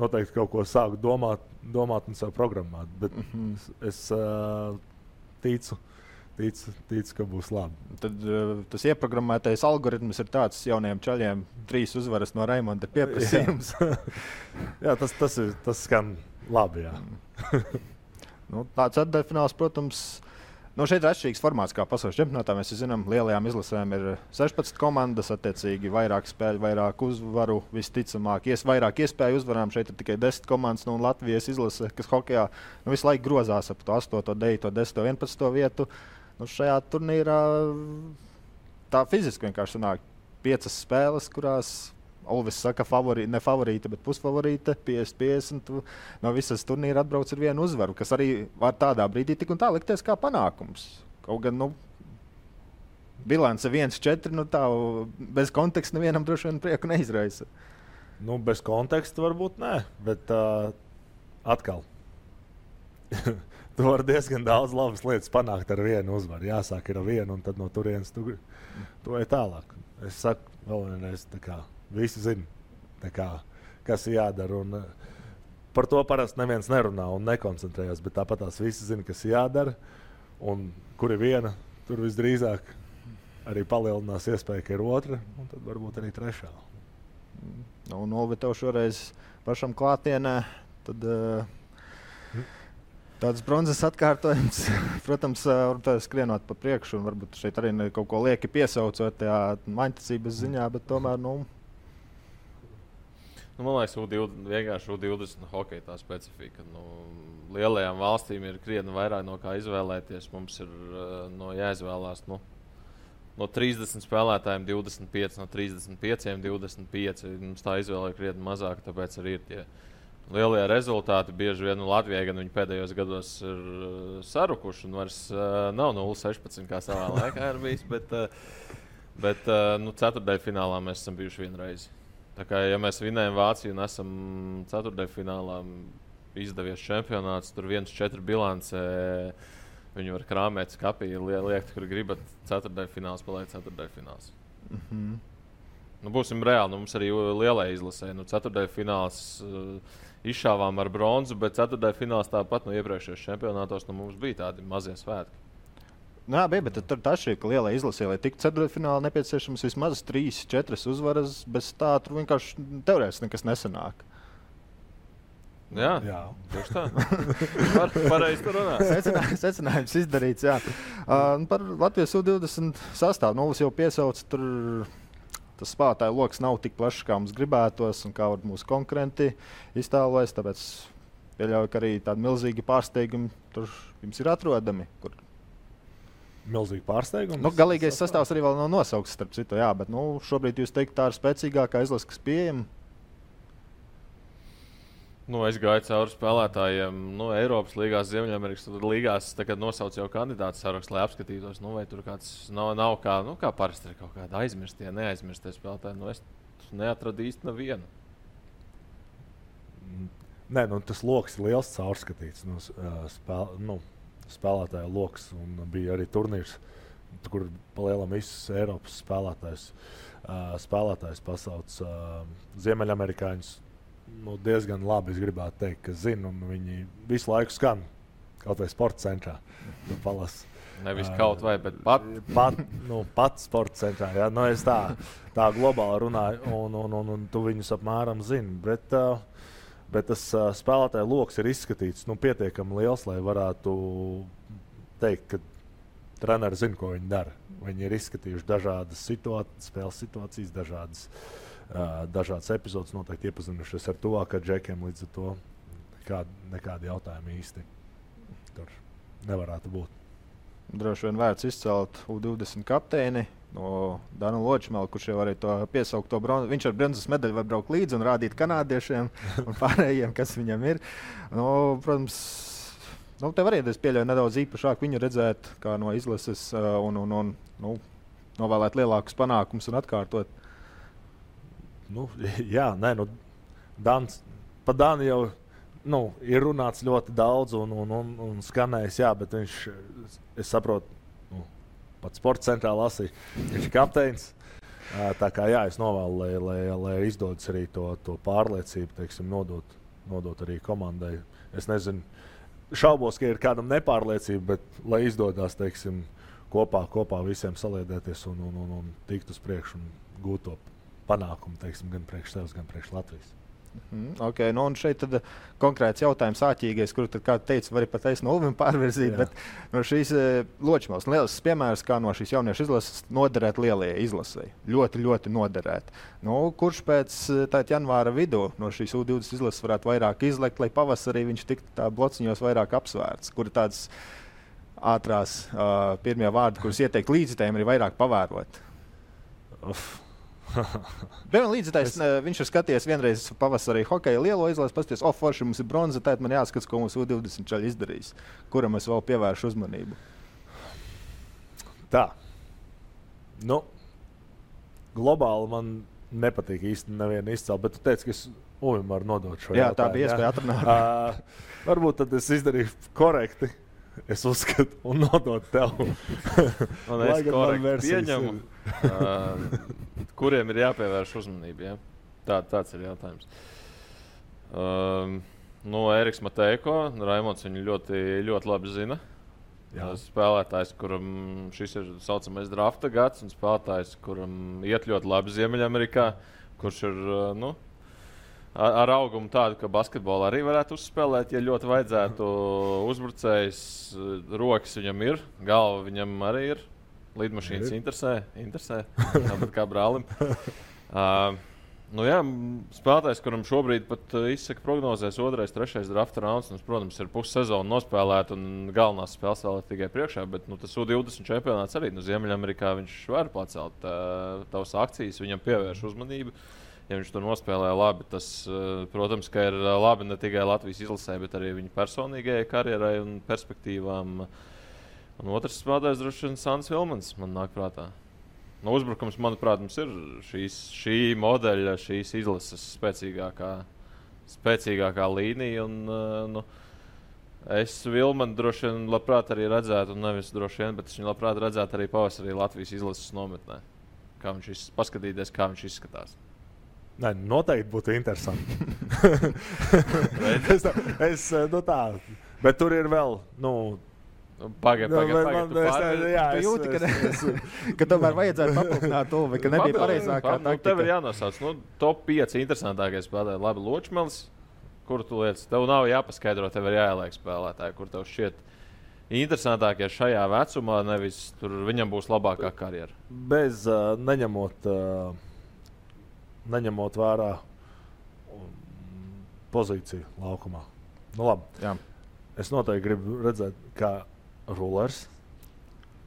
noteikti kaut ko sāku domāt, domāt un sev programmāt, bet mm-hmm. es uh, ticu, ticu, ticu, ka būs labi. Tad uh, tas ieprogrammētais algoritms ir tāds jauniem čaļiem, trīs uzvaras no Raimonda pieprasījums. Jā, jā tas, tas, ir, tas skan labi, jā. nu, tāds atdaļfināls, protams, no šeit ir atšķirīgs formāts kā pasaules čempionātā. Mēs zinām, lielajām izlasēm ir sešpadsmit komandas, attiecīgi vairāk spēļu, vairāk uzvaru, visticamāk, ies, vairāk iespēju uzvarām. Šeit ir tikai desmit komandas, nu, un Latvijas izlase, kas hokejā nu, visu laiku grozās ap to astoto, devīto, desmito, vienpadsmito vietu. Nu, šajā turnīrā tā fiziski vienkārši sanāk piecas spēles, kurās Ulvis saka favorī, ne favorīta, bet pusfavorīta, piecdesmit piecdesmit, no visas turnīra atbrauc ar vienu uzvaru, kas arī var tādā brīdī tik un tā likties kā panākums. Kaut gan, nu, bilance viens četri, nu tā bez konteksta nevienam droši vien prieku neizraisa. Nu, bez konteksta varbūt nē, bet uh, atkal. Tu var diezgan daudz labas lietas panākt ar vienu uzvaru. Jāsāk ir ar vienu un tad no turienes tu, tu vai tālāk. Es saku vēl vienreiz tā kā. Visi zina, tā kā, kas ir jādara, un par to parasti neviens nerunā un nekoncentrējās, bet tāpat tās visi zina, kas ir jādara, un kur ir viena, tur visdrīzāk arī palielinās iespēja, ka ir otra, un tad varbūt arī trešā. Nu, un Olvi, tev šoreiz pašam klātienē, tad uh, tāds bronzas atkārtojums, protams, uh, skrienot pa priekšu, un varbūt šeit arī kaut ko lieki piesaucot tajā maņticības ziņā, bet tomēr, nu, Nu, man liekas, U divdesmit, vienkārši U divdesmit hokeja tā specifika. Nu, lielajām valstīm ir krietni vairāk no kā izvēlēties. Mums ir uh, no jāizvēlās nu, no trīsdesmit spēlētājiem divdesmit pieci, no trīsdesmit pieciem divdesmit pieci. Mums tā izvēle ir krietni mazāka, tāpēc arī ir tie lielie rezultāti. Bieži vien nu, Latvijai gan viņi pēdējos gados ir uh, sarukuši un vairs uh, nav no U sešpadsmit, kā savā laikā ir bijis, bet, uh, bet uh, nu, ceturtdaļfinālā mēs esam bijuši vienreiz. Tā kā, ja mēs vinējam Vāciju un esam ceturtdaļfinālā izdevies čempionāts, tur viens četri bilancē, viņi var krāmēt skapī, liekt, kur gribat ceturtdaļfināls, paliek ceturtdaļfināls. Mhm. Nu, būsim reāli, nu, mums arī lielai izlasē. Nu, ceturtdaļfināls uh, izšāvām ar bronzu, bet ceturtdaļfināls tāpat no iepriekšējos čempionātos nu, mums bija tādi mazie svētki. Nu, jā, bija, bet tad tā šī, ka lielai izlasē, lai tiktu ceturtdaļfināli nepieciešams vismaz trīs četras uzvaras, bez tā tur vienkārši teorētiski nekas nesanāk. Jā, jā. Tieši tā. Par, pareizi tu runā. Secinājums, secinājums izdarīts, jā. Uh, par Latvijas U divdesmit sastāvu Nulis jau piesauca, tur tas spēlētāju lokas nav tik plašs, kā mums gribētos un kā var mūsu konkurenti iztēlojas, tāpēc pieļauju, ka arī tādi milzīgi pārsteigumi tur jums ir atrodami, kur... Milzīgi pārsteigums? Nu, galīgais sastāvs arī vēl nav nosaukts, starp citu, jā, bet nu, šobrīd jūs teikt, tā ir spēcīgākā izlase, kas pieejama. Nu, es gāju cauri spēlētājiem, nu, Eiropas līgās, Ziemeļamerikas līgās, tagad nosauc jau kandidātu sarakstu, lai apskatītos, nu, vai tur kāds nav, nav kā, nu, kā parasti ir kaut kāda aizmirstie, neaizmirstie spēlētāji, nu, es neatradu īsti nevienu. Nē, nu, tas loks ir liels caurskatīts, nu, spēl, nu, spēlētāju loks, un bija arī turnīrs, kur palielam visus Eiropas spēlētājus, spēlētājus pasauc Ziemeļamerikāņus. Nu, diezgan labi, es gribētu teikt, ka zinu, un viņi visu laiku skan, kaut vai sporta centrā, nu, palas. Nevis uh, kaut vai, bet pat. Pat, nu, pat sporta centrā, jā, nu, es tā, tā globāli runāju, un, un, un, un tu viņus apmēram zini, bet, uh, bet tas uh, spēlētāju loks ir izskatīts, nu, pietiekami liels, lai varētu teikt, ka treneri zina, ko viņi dara. Viņi ir izskatījuši dažādas situācijas, spēles situācijas, dažādas. Uh, dažādas epizodes noteikti iepazinušies ar tuvākā džekiem, līdz ar to nekādi, nekādi jautājumi īsti tur nevarētu būt. Droši vien vērts izcelt U divdesmit kapteini no Danu Ločmeli, kurš jau arī to piesaukto bronzas. Viņš ar bronzas medaļu var braukt līdzi un rādīt kanādiešiem un pārējiem, kas viņam ir. Nu, protams, nu, tev arī es pieļauju nedaudz īpašāk viņu redzēt kā no izlases uh, un, un, un nu, novēlēt lielākus panākumus un atkārtot. Nu, jā, nē, nu, Dans, pa Danu jau nu, ir runāts ļoti daudz un, un, un, un skanējis, jā, bet viņš, es saprotu, nu, pat sporta centrā lasīja, viņš ir kapteins, tā kā jā, es novēlu, lai, lai, lai izdodas arī to, to pārliecību, teiksim, nodot, nodot arī komandai. Es nezinu, šaubos, ka ir kādam nepārliecība, bet lai izdodas, teiksim, kopā, kopā visiem saliedēties un, un, un, un tikt uz priekšu un gūt to panākumu, teiksim, gan priekš sevs, gan priekš Latvijas. Mm, ok, nu un šeit tad konkrēts jautājums āķīgais, kuru tad, kā teicu, var pat taisnu Ulvim pārvirzīt, jā. Bet no šīs e, Ločmels, liels piemērs, kā no šīs jauniešu izlases noderēt lielajai izlasei. Ļoti, ļoti noderēt. Nu, kurš pēc tāt janvāra vidū no šīs U divdesmit izlases varētu vairāk izlekt, lai pavasarī viņš tiktu tā blociņos vairāk apsvērts, kuri tāds ātrās uh, pirmie vārdi, kurus ieteikt līdzitējiem ir vairāk pavērot? Uff. Bevien līdzitais, es... viņš ir skaties vienreiz pavasarī hokeja lielo izlasi, paskaties, o, forši, mums ir bronza, tātad man jāskats, ko mums U divdesmit čaļi izdarīs, kuram es vēl pievēršu uzmanību. Tā. Nu, globāli man nepatīk īsti nevienu izcelt, bet tu teici, ka es Uvim varu nodot šo jā, jautājumu. Jā, tā bija iespēja atrunāt. Uh, varbūt tad es izdarīju korekti, es uzskatu, un nodot tev. Un es korekti pieņemu. Kuriem ir jāpievērš uzmanība, ja? Tā, tāds ir jautājums. Um, nu, Eriks Mateiko, Raimonds viņu ļoti, ļoti labi zina. Jā. Spēlētājs, kuram šis ir saucamais drafta gads, un spēlētājs, kuram iet ļoti labi Ziemeļamerikā, kurš ir, nu, ar augumu tādu, ka basketbolu arī varētu uzspēlēt, ja ļoti vajadzētu uzbrucējs, rokas viņam ir, galva viņam arī ir. Lidmašīnas interesē, interesē, tāpat kā brālim. Uh, Nu jā, spēlētājs, kuram šobrīd pat izsaka prognozēs otrais, trešais drafta rauns, un, protams, ir pussezona nospēlēta un galvenās spēles vēl tikai priekšā, bet nu, tas U divdesmit čempionāts arī, nu, Ziemeļamerikā viņš var pacelt tavas akcijas, viņam pievērš uzmanību. Ja viņš to nospēlē labi, tas, protams, ka ir labi ne tikai Latvijas izlasē, bet arī viņa personīgajai karjerai un perspektīvām. Un otrs spēlētājs droši vien Sandis Vilmanis, man nāk prātā. No uzbrukums, manuprāt, mums ir šīs, šī modeļa, šīs izlases spēcīgākā, spēcīgākā līnija. Un, nu, es Vilmanu droši vien labprāt arī redzētu, un nevis droši vien, bet es viņu labprāt redzētu arī pavasarī Latvijas izlases nometnē. Kā viņš iz, paskatīties, kā viņš izskatās. Nē, noteikti būtu interesanti. es, es, nu tā, bet tur ir vēl, nu... Pagai, pagai, pagai, tu pārēji. Tu jūti, ka, ne, es, es, ka tomēr vajadzētu papildināt to, vai ka nebija pareizākā taktika. Nu, tev ir jānosauc. Nu, top pieci interesantākais spēlētāji. Labi, Ločmels, kuru tu lietas? Tev nav jāpaskaidro, tev ir jāieliek spēlētāji, kur tev šķiet interesantākie šajā vecumā, nevis tur viņam būs labākā karjera. Bez uh, neņemot, uh, neņemot vērā pozīciju laukumā. Nu, labi. Jā. Es noteikti gribu redzēt, kā Rulers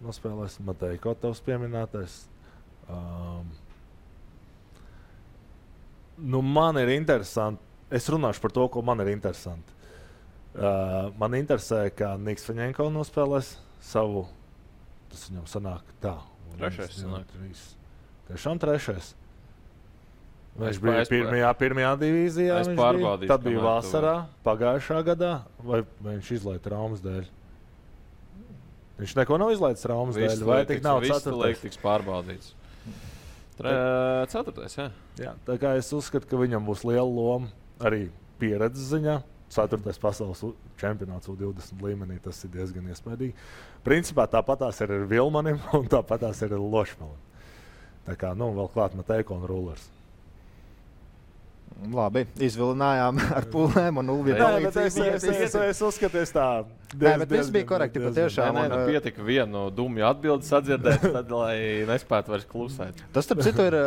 nospēlēs, Mateiko, tavs pieminētais. Um, nu man ir interesanti, es runāšu par to, ko man ir interesanti. Uh, man interesē, kā Niks Fenenko nospēlēs savu, tas viņam sanāk tā. Trešais sanāk. Tiešām trešais. Viņš bija es pirmajā, pirmajā divīzijā, viņš bija, tad bija vasarā, pagājušā gadā, vai viņš izlaid traumas dēļ? Viņš neko nav izlaidis traumas viss dēļ, vai tik nav viss ceturtais? Viss tiks pārbaudīts. Tre, ceturtais, jā. Jā, tā kā es uzskatu, ka viņam būs liela loma arī pieredzes ziņā. Ceturtais pasaules čempionāts U divdesmit līmenī, tas ir diezgan iespējīgi. Principā tāpatās ir ar Vilmanim un tāpatās ir ar Lošmelim. Tā kā, nu, vēl klāt Mateiko un Rulers. Labi, izvilinājām ar pūlēm un Ulvi palīdzību. Nē, bet es, es, es uzskaties tā. Nē, bet viss bija korekti patiešām. Nē, nē, un, pietika vienu dumju atbildi sadzirdēt, tad, lai nespētu vairs klusēt. Tas, starp citu, ir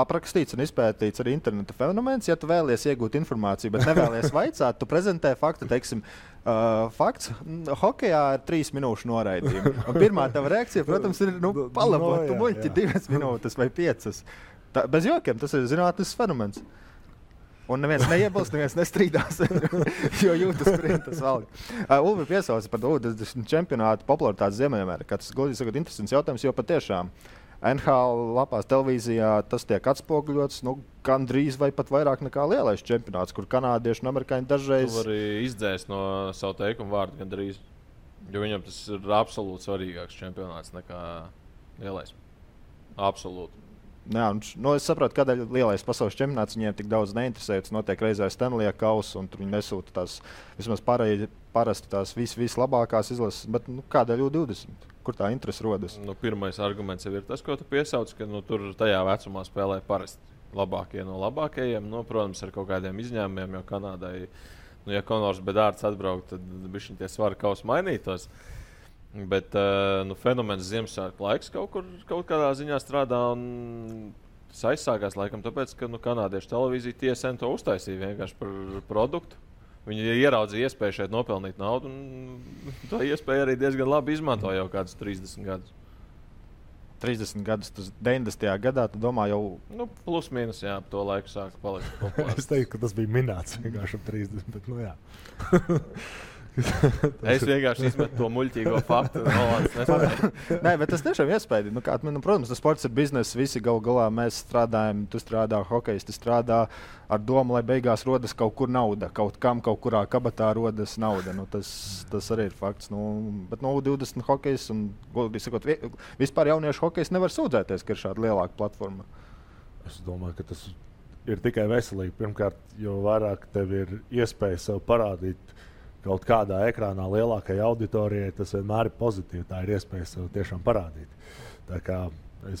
aprakstīts un izpētīts arī interneta fenomens. Ja tu vēlies iegūt informāciju, bet nevēlies vaicāt, tu prezentē faktu, teiksim, Uh, fakts, hokejā ir trīs minūšu noraidījumi. Un pirmā tava reakcija, protams, ir, nu, palabot, tu muļķi divas minūtes vai piecas. Tā, bez jokiem, tas ir zinātnes fenomens. Un neviens neiebilst, neviens nestrīdās, jo jūtas printas valgi. Uh, Ulvi piesauca par U divdesmit čempionātu popularitātes Ziemeļamerikā. Tas godīgi sakot interesants jautājums, jo patiešām N H L lapās televīzijā tas tiek atspoguļots, nu, gandrīz vai pat vairāk nekā lielais čempionāts, kur kanādieši un amerikāņi dažreiz... Tu vari izdzēst no savu teikumu vārdu gandrīz, jo viņam tas ir absolūti svarīgāks čempionāts nekā lielais. Absolūti. Jā, un, nu, es saprotu, kādēļ lielais pasaules čempionāts viņiem tik daudz neinteresēts. Notiek reizē Stanleja kausa, un tur viņi nesūta tās vismaz parei, parasti tās vis, vislabākās izlases. Bet nu, kādēļ U divdesmit? Kur tā interese rodas? Nu, pirmais arguments ir tas, ko tu piesauc, ka nu, tur tajā vecumā spēlē parasti labākie no labākajiem. Nu, protams, ar kaut kādiem izņēmumiem, jo Kanādai, nu, ja Konors Bedards atbraukt, tad bišķiņ tie svaru kausi mainītos. Bet nu, fenomens Ziemassvētku laiks kaut, kur, kaut kādā ziņā strādā un tas aizsākās laikam tāpēc, ka nu, kanādiešu televīzija T S N to uztaisīja vienkārši par produktu. Viņi ieraudzīja iespēju šeit nopelnīt naudu un to iespēju arī diezgan labi izmanto jau kādus trīsdesmit gadus. trīsdesmit gadus, tas deviņdesmitajā gadā, tu domā jau... Nu, plus mīnus, jā, to laiku sāka palikt populārs. Es teicu, ka tas bija minēts vienkārši ap trīsdesmit, bet nu jā. Es vienkārši izmetu to muļķīgo faktu. Nē, bet tas tiešām iespēja. Nu, kā, nu, protams, tas sports ir bizness. Visi gal galā mēs strādājam. Tu strādā hokejisti, strādā ar domu, lai beigās rodas kaut kur nauda. Kaut kam, kaut kurā kabatā rodas nauda. Nu, tas, tas arī ir fakts. Nu, bet no U divdesmit hokejs un, godīgi sakot, vispār jauniešu hokejs nevar sūdzēties, ka ir šāda lielāka platforma. Es domāju, ka tas ir tikai veselīgi. Pirmkārt, jo vairāk tev ir iespēja sev parādīt kaut kādā ekrānā lielākai auditorijai, tas vienmēr ir pozitīvi. Tā ir iespēja sev tiešām parādīt. Tā kā es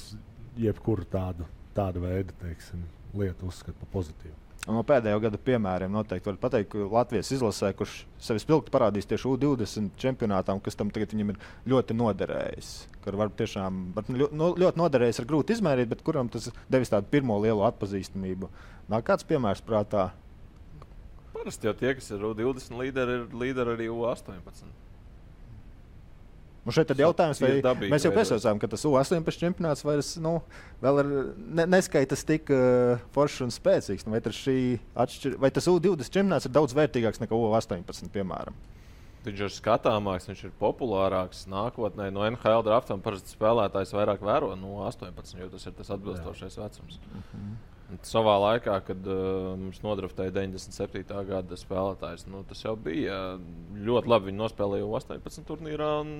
jebkuru tādu, tādu veidu, teiksim, lietu uzskatu par pozitīvu. Un no pēdējo gadu piemēriem noteikti var pateikt, ka Latvijas izlasē, kurš sevi spilgti parādīs tieši U divdesmit čempionātām, kas tam tagad viņam ir ļoti noderējis. Kur var tiešām, var ļoti noderējis ir grūti izmērīt, bet kuram tas devis tādu pirmo lielu atpazīstamību. Nāk kāds piemērs prātā? Parasti jau tie, kas ir U divdesmit līderi, ir līderi arī U astoņpadsmit. Un šeit tad jautājums, vai mēs jau piesaucām, ka tas U astoņpadsmit čempionāts vairs, nu, vēl ir ne, neskaitas tik uh, foršs un spēcīgs. Vai, šī atšķir... vai tas U divdesmit čempionāts ir daudz vērtīgāks nekā U astoņpadsmit, piemēram? Viņš ir skatāmāks, viņš ir populārāks nākotnē. No N H L draftam parasti spēlētājs vairāk vēro no U astoņpadsmit, jo tas ir tas atbilstošais vecums. Uh-huh. Savā laikā, kad uh, mums nodraftēja deviņdesmit septītā gada spēlētājs, nu, tas jau bija ļoti labi. Viņi nospēlēja U astoņpadsmit turnīrā un...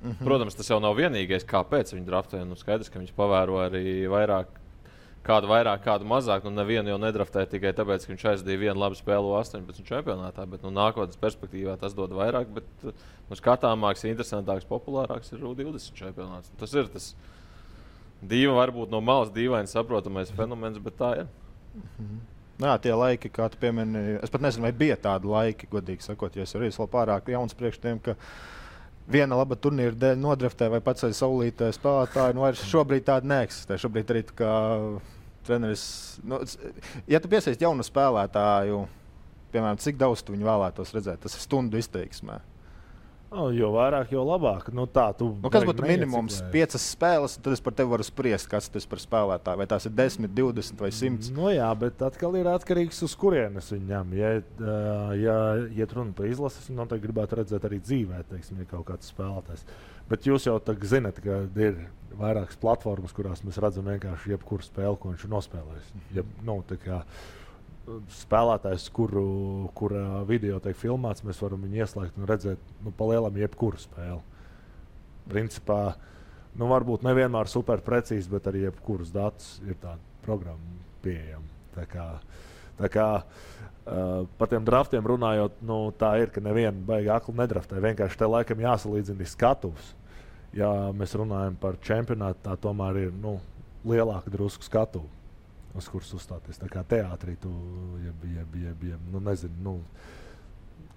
Mm-hmm. Protams, tas jau nav vienīgais, kāpēc viņi draftēja. Nu, skaidrs, ka viņš pavēro arī vairāk, kādu vairāk, kādu mazāk. Nu, nevienu jau nedraftēja tikai tāpēc, ka viņš aizdīja vienu labu spēlu U astoņpadsmit čempionātā. Bet, nu, nākotnes perspektīvā tas dod vairāk, bet nu, skatāmāks, interesantāks, populārāks ir U divdesmit čempionāts. Nu, tas ir tas dīva, varbūt no malas dīvains saprotamais fenomens, bet tā ir. Mm-hmm. Jā, tie laiki, kā tu piemini, es pat nezinu, vai bija tādi laiki, godīgi sakot, jo es arī esmu pārāk jauns priekš tiem, ka viena laba turnīra dēļ nodraftē vai pats aiz saulītē spēlētāji, nu vairs šobrīd tāda neeksistē. Šobrīd arī kā treneris, nu, ja tu piesaisti jaunu spēlētāju, piemēram, cik daudz tu viņu vēlētos redzēt, tas ir stundu izteiksmē. Nu, jo vairāk, jo labāk. Nu, tā, tu nu, kas būtu minimums piecas spēles, tad es par tevi varu spriest, kas tas par spēlētāju, vai tās ir desmit, divdesmit vai simts. Nu jā, bet atkal ir atkarīgs, uz kurienes viņi ņem. Ja, ja, ja runa par izlases, un noteikti gribētu redzēt arī dzīvē, teiksim, ja kaut kāds spēlētājs. Bet jūs jau tak zinat, ka ir vairākas platformas, kurās mēs redzam vienkārši jebkuru spēli, ko viņš nospēlēs. Ja, nu, tā kā spēlētājs, kuru, kura video tiek filmāts, mēs varam viņu ieslēgt un redzēt, nu, palielam jebkuru spēli. Principā, nu, varbūt nevienmēr super precīzi, bet arī jebkurus datus ir tāda programma pieejama. Tā kā, tā kā uh, par tiem draftiem runājot, nu, tā ir, ka nevienu baigi akli nedraftē. Vienkārši te laikam jāsalīdzina skatuvs. Ja mēs runājam par čempionātu, tā tomēr ir, nu, lielāka drusku skatuva, uz kuras uzstāties. Tā kā teātrī tu jeb, jeb, jeb, jeb, nu nezinu, nu,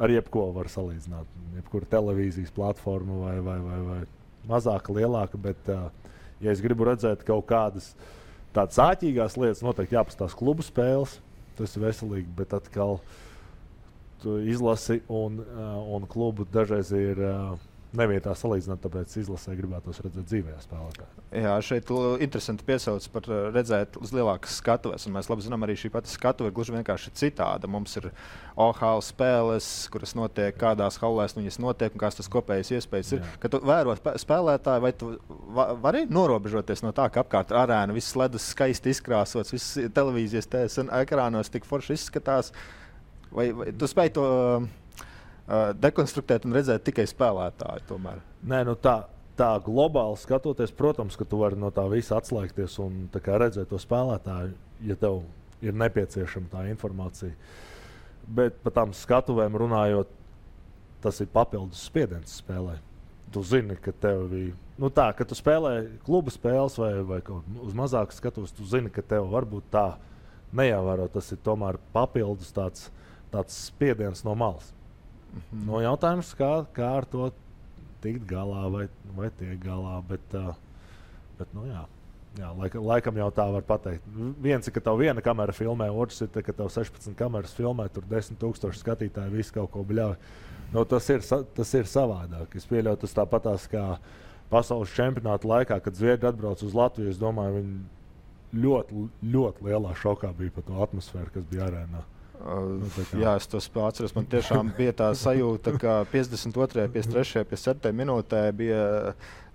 ar jebko var salīdzināt. Jebkuru televīzijas platformu vai, vai, vai, vai mazāka, lielāka, bet uh, ja es gribu redzēt kaut kādas tādas āķīgās lietas, noteikti jāpastās klubu spēles, tas ir veselīgi, bet atkal tu izlasi un, uh, un klubu dažreiz ir... Uh, nevietā salīdzināt, tāpēc izlasē gribētos redzēt dzīvējā spēlētā. Jā, šeit interesanti piesauc par redzēt uz lielākas skatuves, un mēs labi zinām, arī šī pati skatuve ir gluži vienkārši citāda. Mums ir O H L spēles, kuras notiek, kādās hallēs viņas notiek, un kāds tas kopējais iespējas ir. Kad tu vēro spēlētāju, vai tu vari norobežoties no tā, ka apkārt arēna, visas ledus skaisti izkrāsots, visas televīzijas T S N ekrānos tik forši izskatās, vai, vai tu spēj to... Uh, dekonstruktēt un redzēt tikai spēlētāju tomēr. Nē, nu tā, tā globāli skatoties, protams, ka tu vari no tā visa atslēgties un tā kā redzēt to spēlētāju, ja tev ir nepieciešama tā informācija. Bet par tām skatuvēm runājot, tas ir papildus spiediens spēlē. Tu zini, ka tev ir, nu tā, ka tu spēlē kluba spēles vai, vai kaut uz mazākas skatuves, tu zini, ka tev varbūt tā nejavēro, tas ir tomēr papildus tāds, tāds spiediens no malas. Mm-hmm. No jautājums, kā, kā ar to tikt galā vai, vai tiek galā, bet, uh, bet nu jā, jā laik, laikam jau tā var pateikt. Viens ir, ka tev viena kamera filmē, otrs ir, ka tev sešpadsmit kameras filmē, tur desmit tūkstoši skatītāji, visi kaut ko bļauj. Nu, tas, ir, tas ir savādāk. Es pieļauju, tas tāpatās kā pasaules čempionāta laikā, kad zviedri atbrauc uz Latviju, es domāju, viņi ļoti, ļoti lielā šokā bija par to atmosfēru, kas bija arēnā. Uh, jā, es to spēl atceros. Man tiešām bija tā sajūta, ka piecdesmit otrajā, piecdesmit trešajā, piecdesmit ceturtajā minūtē bija,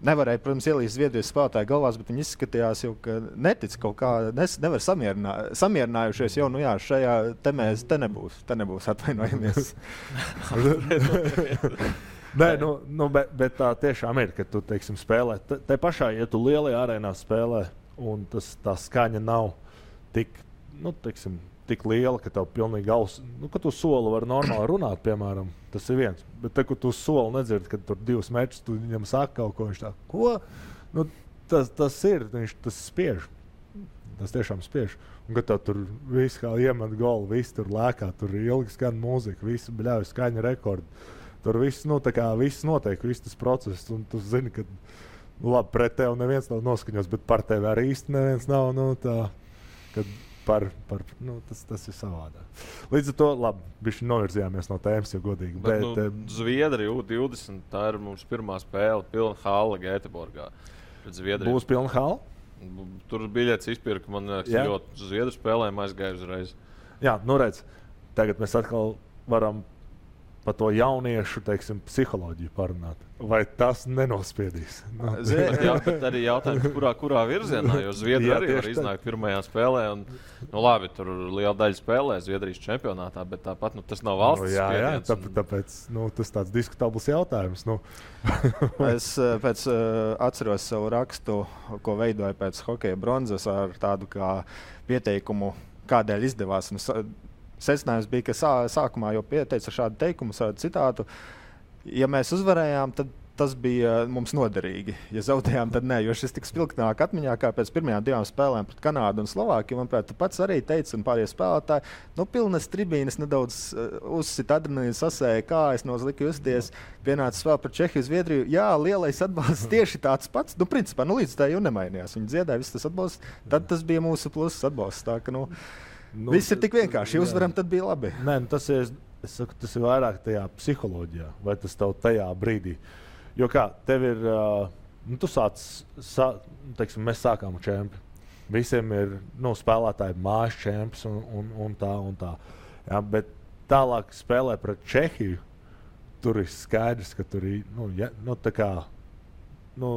nevarēja, protams, ielīst Zviedrijas spēlētāju galvās, bet viņi izskatījās jau, ka netic kaut kā, nes, nevar samierinā, samierinājušies jau, nu jā, šajā temēs te nebūs, te nebūs, atvainojamies. Nē, nu, nu bet, bet tā tiešām ir, ka tu, teiksim, spēlē, te, te pašā, ja tu lielajā arēnā spēlē, un tas, tā skaņa nav tik, nu, teiksim, tik liela, ka tev pilnīgi auss, nu, ka tu soli var normāli runāt, piemēram, tas ir viens, bet te, kur tu soli nedzird, kad tur divus mečus, tu viņam saka kaut ko, viņš tā, ko? Nu, tas, tas ir, viņš tas spiež. tas tiešām spiež. Un, kad tā tur viss kā iemet golu, viss tur lēkā, tur ilgi skan mūzika, viss bļauj skaņa rekordi. Tur viss, nu, tā kā viss notiek, viss tas process, un tu zini, ka nu, labi, pret tev neviens nav noskaņos, bet par tevi arī īsti neviens nav, nu, tā, kad par, par, nu, tas, tas ir savādā. Līdz ar to, labi, bišķi novirzījāmies no tēmas, jo godīgi. Bet, bet nu, Zviedri U divdesmit, tā ir mums pirmā spēle, pilna halla Gēteborgā. Būs pilna halla? Tur biļets izpirka, man liekas, ļoti Zviedru spēlēm aizgāja uzreiz. Jā, nu redz, tagad mēs atkal varam par to jauniešu, teiksim, psiholoģiju parunāt. Vai tas nenospiedīs? No. Zviedri, jā, bet arī jautājums, kurā, kurā virzienā, jo Zviedri jā, arī var iznākt pirmajā spēlē. Un, nu labi, tur liela daļa spēlē Zviedrijas čempionātā, bet tāpat nu, tas nav valsts no, jā, spiediens. Jā, tā, tāpēc nu, tas tāds diskutabls jautājums. Nu. es pēc, atceros savu rakstu, ko veidoju pēc hokeja bronzas ar tādu kā pieteikumu, kādēļ izdevās. Un, secinājums bija, ka sā, sākumā jau pieteica šādu teikumu, šādu citātu. Ja mēs uzvarējām, tad tas bija mums noderīgi. Ja zaudējām, tad nē, jo šis tik spilgtnāk atmiņā, kā pēc pirmajām divām spēlēm pret Kanādu un Slovākiju, manuprāt, tu pats arī teici un pārējie spēlētāji, nu pilnas tribīnes nedaudz uh, uzsit adrenalīnu, sasēja kājas, nozlika justies, pienācis vēl par Čehiju, Zviedriju. Jā, lielais atbalsts tieši tāds pats, nu principā, nu līdz tā jau nemainījās. Viņi dziedāja, viss tas atbalsts, tad tas bija mūsu pluss atbalsts, tā ka nu Nu, Viss ir tik vienkārši, ja uzvaram, tad bija labi. Nē, nu tas ir, es saku, tas ir vairāk tajā psiholoģijā, vai tas tev tajā brīdī. Jo kā, tev ir, nu tu sāc, sā, teiksim, mēs sākām čempi. Visiem ir, nu, spēlētāji mājas čempis un, un, un tā un tā. Jā, bet tālāk spēlē pret Čehiju, tur ir skaidrs, ka tur ir, nu, ja, nu tā kā, nu,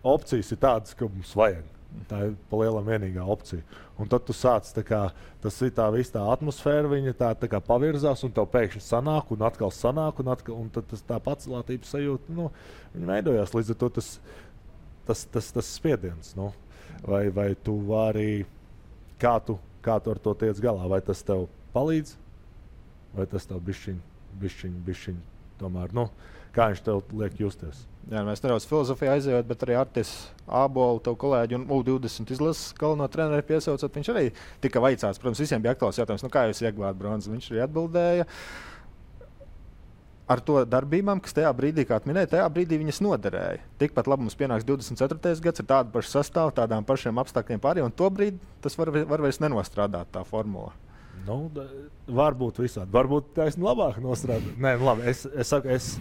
opcijas ir tādas, ka mums vajag. Tā ir pa lielam vienīgā opcija. Un tad tu sāc, tā kā, tas ir tā viss tā atmosfēra, viņa tā, tā kā pavirzās, un tev pēkšņi sanāk, un atkal sanāk, un, atkal, un tad tas tā pacelātības sajūta, nu, viņa veidojās. Līdz ar to tas, tas, tas, tas spiediens, nu, vai, vai tu vari, kā tu, kā tu ar to tiec galā, vai tas tev palīdz, vai tas tev bišķiņ, bišķiņ, bišķiņ, tomēr, nu, kā viņš tev liek justies. Jā, mēs nedaudz filozofijā aizējot, bet arī Artis Ābolu, tev kolēģi un U divdesmit izlases galveno treneri piesaucot, viņš arī tika vaicāts. Protams, visiem bija aktuāls jautājums, nu kā jūs ieguvāt bronzu, viņš arī atbildēja. Ar to darbībām, kas tajā brīdī, kā atminēja, tajā brīdī viņas noderēja. Tikpat labi mums pienāks divdesmit ceturtais gads, ir tāda paša sastāv, tādām pašiem apstākļiem pārī, un to brīdi tas var, var vairs nenostrādāt tā formula. Nu, varbūt visādi, varbūt taisni labāk nostrādāt. Nē, labi, es, es saku, es...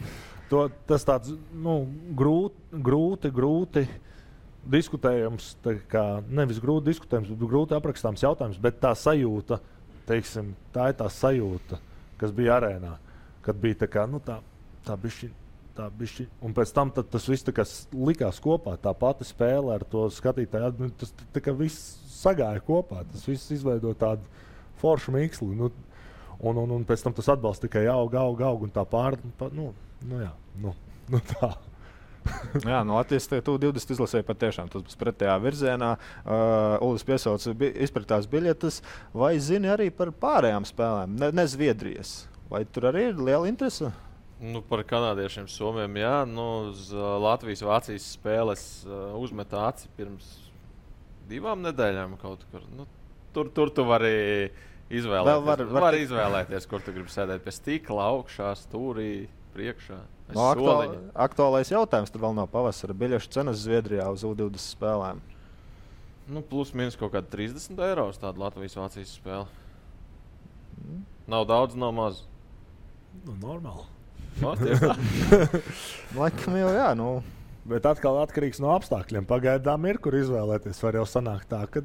To, tas tāds nu, grūti, grūti, grūti diskutējams, tā kā, nevis grūti diskutējams, bet grūti aprakstāms jautājums, bet tā sajūta, teiksim, tā ir tā sajūta, kas bija arēnā, kad bija tā kā, nu tā, tā bišķi, tā bišķi, un pēc tam tad tas viss tā kā likās kopā, tā pati spēle ar to skatītāju, tas tā kā viss sagāja kopā, tas viss izveido tādu foršu mikslu, nu, un, un, un pēc tam tas atbalsts tikai aug, aug, aug, un tā pār, nu, Nu jā, nu, nu tā. jā, nu Latvijas U divdesmit izlasēja patiešām, tas būs pretējā virzienā. Uh, Ulvis piesauca bi- izpirktās biļetes, vai zini arī par pārējām spēlēm, ne, ne Zviedrijas? Vai tur arī ir liela interese? Nu, par kanādiešiem somiem, jā. Nu, uz Latvijas Vācijas spēles uh, uzmetā aci pirms divām nedēļām kaut kur. Nu, tur, tur tu vari izvēlēties. Var, var... var izvēlēties, kur tu gribi sēdēt pie stikla, augšā, stūrī. Priekšā. No, aktuāl, aktuālais jautājums tur vēl nav pavasara. Biļešu cenas Zviedrijā uz U divdesmit spēlēm. Nu, plus minus kaut kādi trīsdesmit eiro uz tādu Latvijas-Vācijas spēli. Mm. Nav daudz, nav maz. Nu, normāli. No, Laikam jau jā, nu. Bet atkal atkarīgs no apstākļiem. Pagaidām ir, kur izvēlēties. Var jau sanākt tā, ka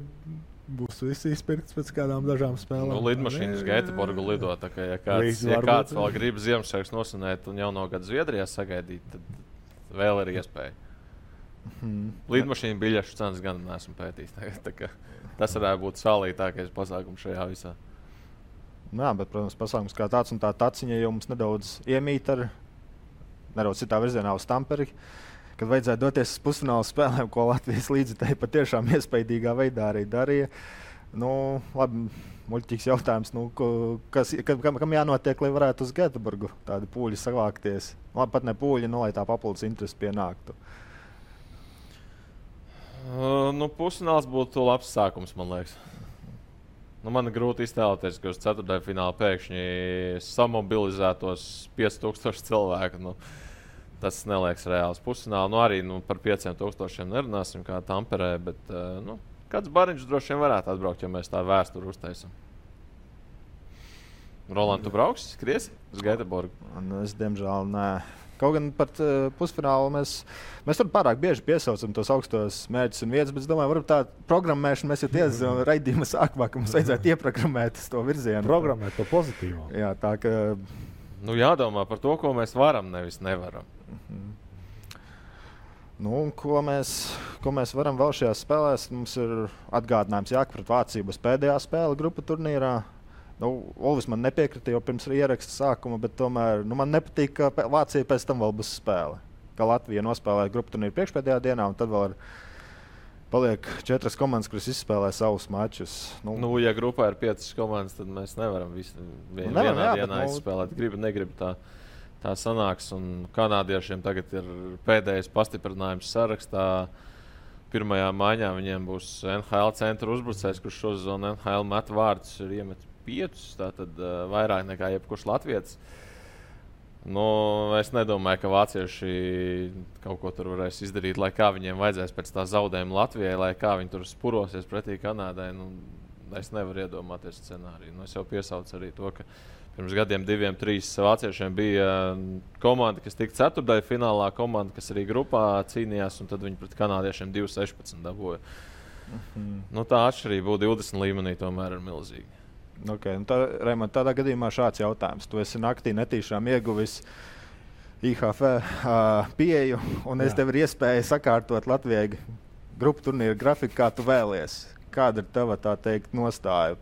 būs visi izpirkts pēc kādām dažām spēlēm. Nu, lidmašīnas Gēteborgu lido, tā kā, ja kāds, ja kāds vēl grib Ziemassvētkus nosinēt un jauno gadu Zviedrijā sagaidīt, tad vēl ir iespēja. Lidmašīnu biļešu cenas gan neesmu pētījis tagad, tā kā tas varētu būt salītākais pasākums šajā visā. Jā, bet, protams, pasākums kā tāds un tā taciņa jau mums nedaudz iemīt ar, nedaudz citā virzienā uz Tamperi. Kad vajadzēja doties uz pusfinālu spēlēm, ko Latvijas līdzitēji patiešām iespaidīgā veidā arī darīja. Nu, labi, muļķīgs jautājums, nu, kas, kam, kam jānotiek, lai varētu uz Gēteborgu tādi pūļi savākties? Labi, pat ne pūļi, nu, lai tā papildus interesi pienāktu. Uh, nu, pusfināls būtu labs sākums, man liekas. Nu, man ir grūti iztēloties, ka uz ceturtajā fināla pēkšņi samobilizētos pieci tūkstoši cilvēku. Nu, tas neliekas reāls pusfināls. Nu, arī nu, par pieciem tūkstošiem nerunāsim kā Tamperē, bet uh, nu, kāds bariņš droši vien varētu atbraukt, ja mēs tā vēsturi uztaisam. Roland, tu brauksi? Skriesi uz Gēteborgu? Es, diemžēl, nē. Kaut gan par uh, pusfinālu mēs, mēs tur pārāk bieži piesaucam tos augstos mērķus un vietas, bet es domāju, varbūt tā programmēšana mēs jau tiesam raidījuma sākumā, ka mums vajadzētu ieprogrammēt to virzienu. Programmēt to pozitīvo. Jā, tā ka... Nu jādomā par to, ko mēs varam, nevis nevaram. Mhm. Nu, ko mēs, ko mēs varam vēl šajās spēlēs, mums ir atgādinājums jāk pret Vāciju pēdējā spēle grupa turnīrā. Nu, Ulvis man nepiekrita jau pirms ieraksta sākuma, bet tomēr nu, man nepatīk, ka Vācija pēc tam vēl būs spēle. Ka Latvija nospēlē grupu turnīru priekšpēdējā dienā, un tad vēl paliek četras komandas, kuras izspēlē savus mačus. Nu, nu ja grupā ir piecas komandas, tad mēs nevaram visu vien, nu, nevar, vienā jā, dienā bet, izspēlēt. Gribu, negribu tā, tā sanāks. Un kanādiešiem tagad ir pēdējais pastiprinājums sarakstā. Pirmajā maiņā viņiem būs N H L centra uzbrucējs, kurš šo sezonu N H L met vārdus ir iemetis piecus, tātad uh, vairāk nekā jebkurš latvietis. Nu, es nedomāju, ka vācieši kaut ko tur varēs izdarīt, lai kā viņiem vajadzēs pēc tā zaudējuma Latvijai, lai kā viņi tur spurosies pretī Kanādai. Nu, es nevaru iedomāties scenāriju. Nu, es jau piesaucu arī to, ka pirms gadiem diviem, trīs vāciešiem bija komanda, kas tika ceturtajā finālā, komanda, kas arī grupā cīnījās, un tad viņi pret kanādiešiem divi sešpadsmit dabūja. Mm-hmm. Nu, tā atšķirība būtu divdesmit līmenī tomēr ir milzīga. Okay, nu tā, Raimond, tādā gadījumā šāds jautājums. Tu esi naktī netīšām ieguvis I H F uh, pieeju, un es Jā. Tev ir iespēja sakārtot Latvijai grupu turnīru grafiku, kā tu vēlies. Kāda ir tava, tā teikt, nostāja?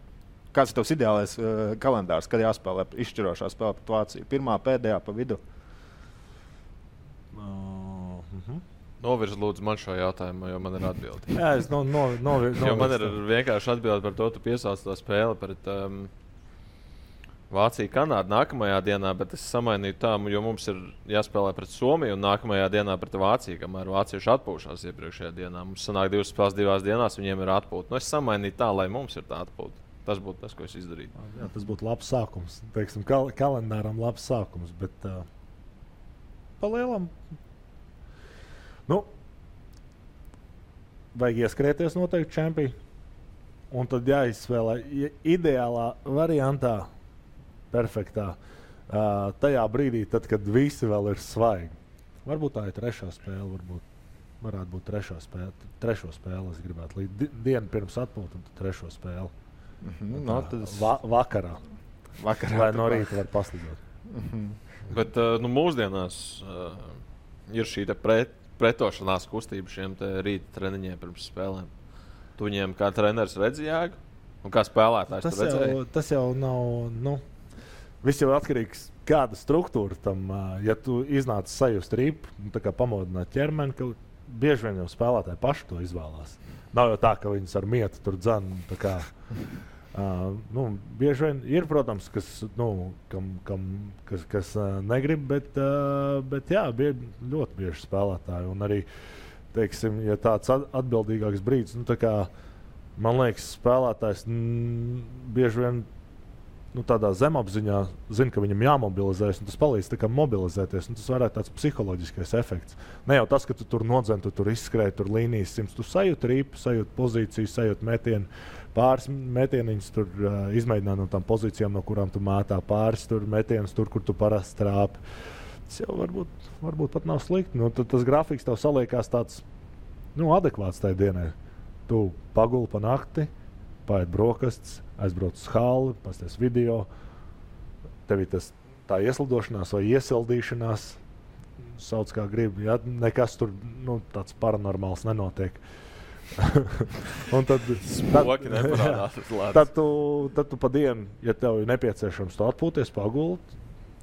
Kāds ir tavs ideālais uh, kalendārs, kad jāspēlē izšķirošā spēlē pret Vāciju? Pirmā, pēdējā, pa vidu? Uh, uh-huh. Novirz lūdzu man šo jautājumu, jo man ir atbildi. Jā, es no, no, novir, novirz. Jo man ir vienkārši atbildi par to, tu piesauc to spēli pret um, Vāciju-Kanādu nākamajā dienā, bet es samainīju tā, jo mums ir jāspēlē pret Somiju un nākamajā dienā pret Vāciju, kamēr vācieši atpūšās iepriekšējā dienā. Mums sanāk divas spēles divās dienās, viņiem ir atpūta. Nu, es samainīju tā, lai mums ir tā atpūta. Tas būtu tas, ko es izdarītu. Jā, tas būtu labs sākums. Teiksim, kal- kalendāram labs sākums, bet uh, palielam... Nu, vajag ieskrieties noteikti čempiju, un tad jāizspēlē ideālā variantā, perfektā, uh, tajā brīdī, tad, kad visi vēl ir svaigi. Varbūt tā ir trešā spēle, varbūt varētu būt trešā spēle, trešo spēle, es gribētu, līdz di- dienu pirms atpūta, un tad trešo spēle. Mm-hmm, no, tad es... Va- vakarā, vakarā vai no rīta var paslidot. Mm-hmm. Bet uh, nu, mūsdienās uh, ir šī te pret. pretošanās kustību šiem rīta treniņiem pirms spēlēm. Tu viņiem kā treneris redzi jēgu un kā spēlētājs tas tu redzēji? Jau, tas jau nav, nu, viss jau atkarīgs kāda struktūra tam, ja tu iznāc sajust ripu, nu, tā kā pamodināt ķermeni, ka bieži vien jau spēlētāji paši to izvēlās. Nav jau tā, ka viņus ar mietu tur dzen, tā kā, uh, nu, bieži vien ir, protams, kas, nu, kam, kam, kas, kas uh, negrib, bet, uh, bet jā, bie, ļoti bieži spēlētāji. Un arī, teiksim, ja tāds atbildīgāks brīdis, nu, tā kā, man liekas, spēlētājs m, bieži vien, nu, tādā zemapziņā zina, ka viņam jāmobilizēs, un tas palīdz tā kā mobilizēties, un tas varētu tāds psiholoģiskais efekts. Ne jau tas, ka tu tur nodzeni, tu tur izskrēji, tur līnijas simts, tu sajūti ripu, sajūti pozīciju, sajūti metienu. Pāris metieniņus tur uh, izmēģinā no tām pozīcijām, no kurām tu mētā, pāris tur metienus tur, kur tu parasti trāpi. Tas jau varbūt, varbūt pat nav slikti. Nu, tas grafiks tev saliekās tāds nu, adekvāts tajā dienai. Tu paguli pa nakti, paēd brokastis, aizbrauc uz halli, pasties video. Tev ir tas tā ieslidošanās vai iesildīšanās, sauc kā gribi. Ja? Nekas tur nu, tāds paranormāls nenotiek. Un tad, Spoki neparādās uz lēdus. Tad tu, tad tu pa dienu, ja tev ir nepieciešams to atpūties, pagulti,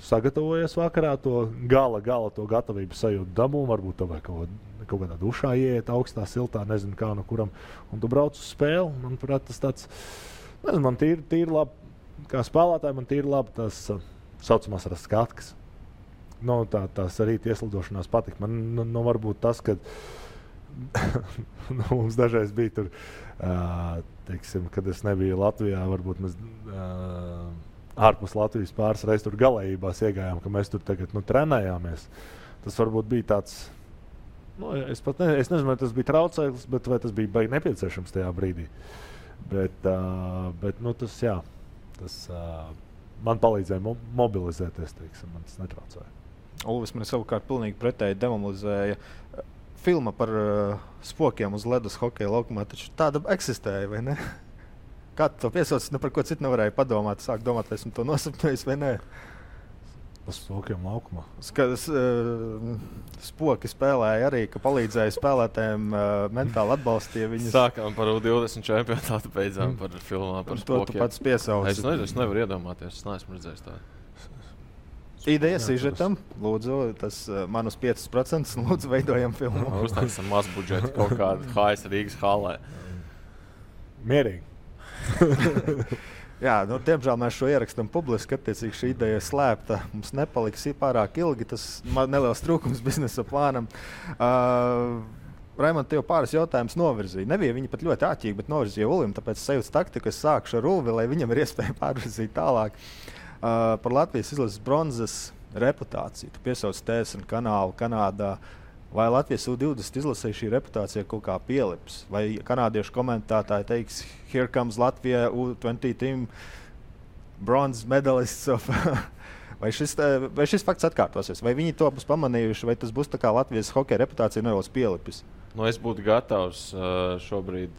sagatavojies vakarā, to gala, gala to gatavību sajūtu dabū, varbūt tev vajag kaut, kaut kādā dušā ieiet, augstā, siltā, nezinu kā no kuram, un tu brauc uz spēli, manuprāt, tas tāds, nezinu, man tīri, tīri labi, kā spēlētāji, man tīri labi tas saucamās ar skatkas, no tā, tās arī ieslidošanās patika, man no varbūt tas, kad nu, mums dažreiz bija tur, uh, teiksim, kad es nebiju Latvijā, varbūt mēs uh, ārpus Latvijas pāris reiz tur galējībās iegājām, ka mēs tur tagad nu, trenējāmies. Tas varbūt bija tāds, nu, es pat ne, es nezinu, vai tas bija traucēklis, bet vai tas bija baigi nepieciešams tajā brīdī. Bet, uh, bet nu, tas, jā, tas uh, man palīdzēja mo- mobilizēties, teiksim, man tas netraucēja. Ulvis man savukārt pilnīgi pretēji demolizēja filma par uh, spokiem uz ledus hokeja laukumā, taču tāda eksistēja, vai ne? Kā tu to piesaucis, ne par ko citu nevarēja padomāt, sāk domāt, vai esmu to nosapņojis, vai nē? Uz spokiem laukumā? Skats, uh, spoki spēlēja arī, ka palīdzēja spēlētājiem uh, mentāli atbalstīja viņus. Sākām par U divdesmit čempionātu, beidzām par filmā par spokiem. To tu pats piesaucis. Es nezinu, es nevaru iedomāties, es neesmu redzējis tādu. Ideja sižetam, lūdzu, tas uh, manus piecus procentus lūdzu veidojam filmu. Uztaisam maz budžetu kaut kādu H S Rīgas halē. Mierīgi. Jā, nu, tiemžēl mēs šo ierakstam publiski, attiecīgi šī ideja slēpta. Mums nepaliks pārāk ilgi, tas neliels trūkums biznesa plānam. Uh, Raimond, tev pāris jautājumus novirzīja. Nebija viņa pat ļoti āķīga, bet novirzīja Ulvim, tāpēc sajūtas taktiku es sākšu ar Ulvi, lai viņam ir iespēja pārvirzīt tālāk. Uh, par Latvijas izlases bronzas reputāciju. Tu piesauci T S N kanālu Kanādā. Vai Latvijas U divdesmit izlasē šī reputācija kaut kā pielips? Vai kanādiešu komentētāji teiks, here comes Latvija U twenty team bronze medalists of... vai, šis, vai šis fakts atkārtosies? Vai viņi to būs pamanījuši? Vai tas būs tā kā Latvijas hokeja reputācija nevēlas pielipis? Nu, es būtu gatavs uh, šobrīd...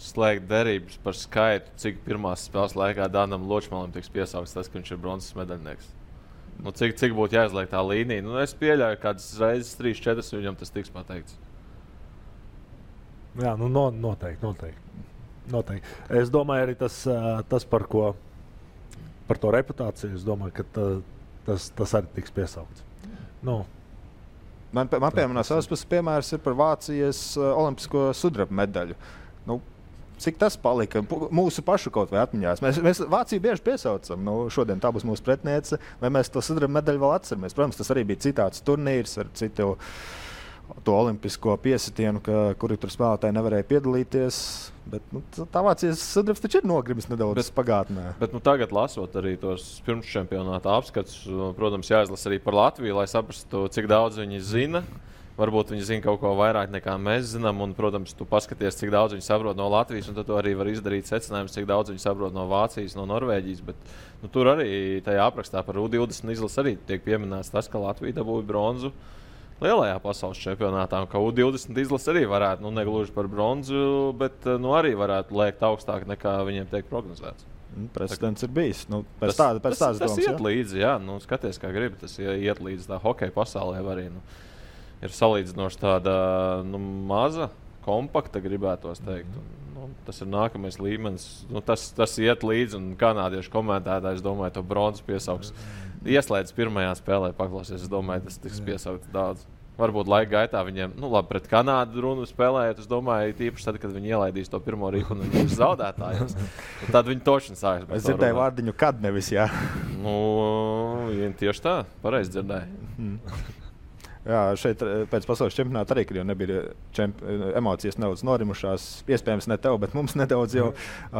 slēgt derības par skaitu, cik pirmās spēles laikā Danam Ločmelim tiks piesaukts tas, ka viņš ir bronzas medaļnieks. Nu, cik, cik būtu jāizliek tā līnija? Nu, es pieļauju, kādas reizes trīs četras viņam tas tiks pateikts. Jā, nu no, noteikti, noteikti. noteikti. Es domāju arī tas, tas par ko, par to reputāciju, es domāju, ka tā, tas, tas arī tiks piesaukts. Nu, man man pieminās savas puses piemērs ir par Vācijas olimpisko sudraba medaļu. Nu, cik tas palika mūsu pašu kaut vai atmiņās. Mēs, mēs Vāciju bieži piesaucam, nu, šodien tā būs mūsu pretniece, vai mēs to sudraba medaļu vēl atceramies. Protams, tas arī bija citāds turnīrs ar citu to olimpisko piesitienu, ka, kuri tur spēlētāji nevarēja piedalīties, bet nu, tā Vācijas sudrabs taču ir nogribis nedaudz bet, pagātnē. Bet nu, tagad lasot arī tos pirms čempionāta apskats, protams, jāizlas arī par Latviju, lai saprastu, cik daudz viņi zina. Varbūt viņi zina kaut ko vairāk nekā mēs zinām, un, protams, tu paskaties, cik daudz viņi saprot no Latvijas, un tad tu arī var izdarīt secinājumus, cik daudz viņi saprot no Vācijas, no Norvēģijas, bet nu, tur arī tajā aprakstā par U divdesmit izlases arī tiek pieminēts tas, ka Latvija dabūja bronzu lielajā pasaules čempionātā, un ka U divdesmit izlases arī varētu, nu, negluži par bronzu, bet nu, arī varētu liekt augstāk nekā viņiem tiek prognozēts. Precedents ir bijis. Nu, pēc tas, tāda, pēc tas, tādas tas domas, jā? Tas iet līdzi, jā. Nu, skaties, kā gribi, tas iet līdzi tā hokeja pasaulē arī, nu. Ir salīdzinoši tāda nu, maza, kompakta, gribētos teikt. Un, nu, tas ir nākamais līmenis. Nu, tas, tas iet līdzi, un kanādiešu komentētājs, domāju, to bronzas piesauks. Ieslēdz pirmajā spēlē paklausies, es domāju, tas tiks piesaukt daudz. Varbūt laika gaitā viņiem, nu labi, pret Kanādu runu spēlējot, es domāju, tīpaši tad, kad viņi ielaidīs to pirmo rīku un viņi būs zaudētājos, tad viņi tošņi sāks. Es dzirdēju vārdiņu, kad nevis, jā? Nu, tieši tā, pareizi dzirdēju. Jā, šeit pēc pasaules čempionāta arī, kad jau nebija čemp... emocijas nedaudz norimušās, iespējams ne tev, bet mums nedaudz jau uh,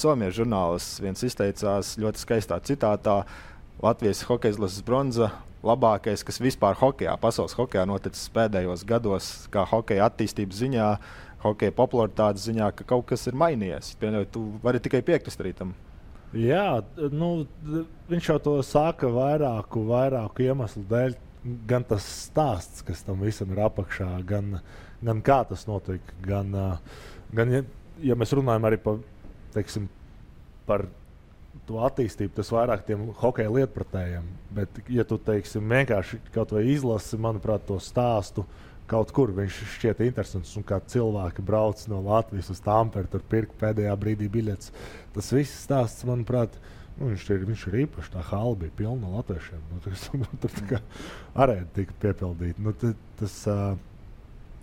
somiešu žurnālists viens izteicās ļoti skaistā citātā Latvijas hokeja izlases bronza labākais, kas vispār hokejā, pasaules hokejā noticis pēdējos gados, kā hokeja attīstības ziņā, hokeja popularitātes ziņā, ka kaut kas ir mainījies. Piemēram, tu vari tikai piekrist arī tam. Jā, nu, viņš jau to sāka vairāku, vairāku iemeslu dēļ. Gan tas stāsts, kas tam visam ir apakšā, gan, gan kā tas notika, gan, gan ja, ja mēs runājam arī pa, teiksim, par to attīstību, tas vairāk tiem hokeja lietpratējiem, bet ja tu, teiksim, vienkārši kaut vai izlasi, manuprāt, to stāstu kaut kur, viņš šķiet interesants, un kā cilvēki brauc no Latvijas uz Tamperi, tur pirka pēdējā brīdī biļetes, tas viss stāsts, manuprāt, Nu, viņš, ir, viņš ir īpaši, tā hāla bija pilna no latviešiem, nu, tur tā kā arēna tika piepildīta. Nu, tas, uh,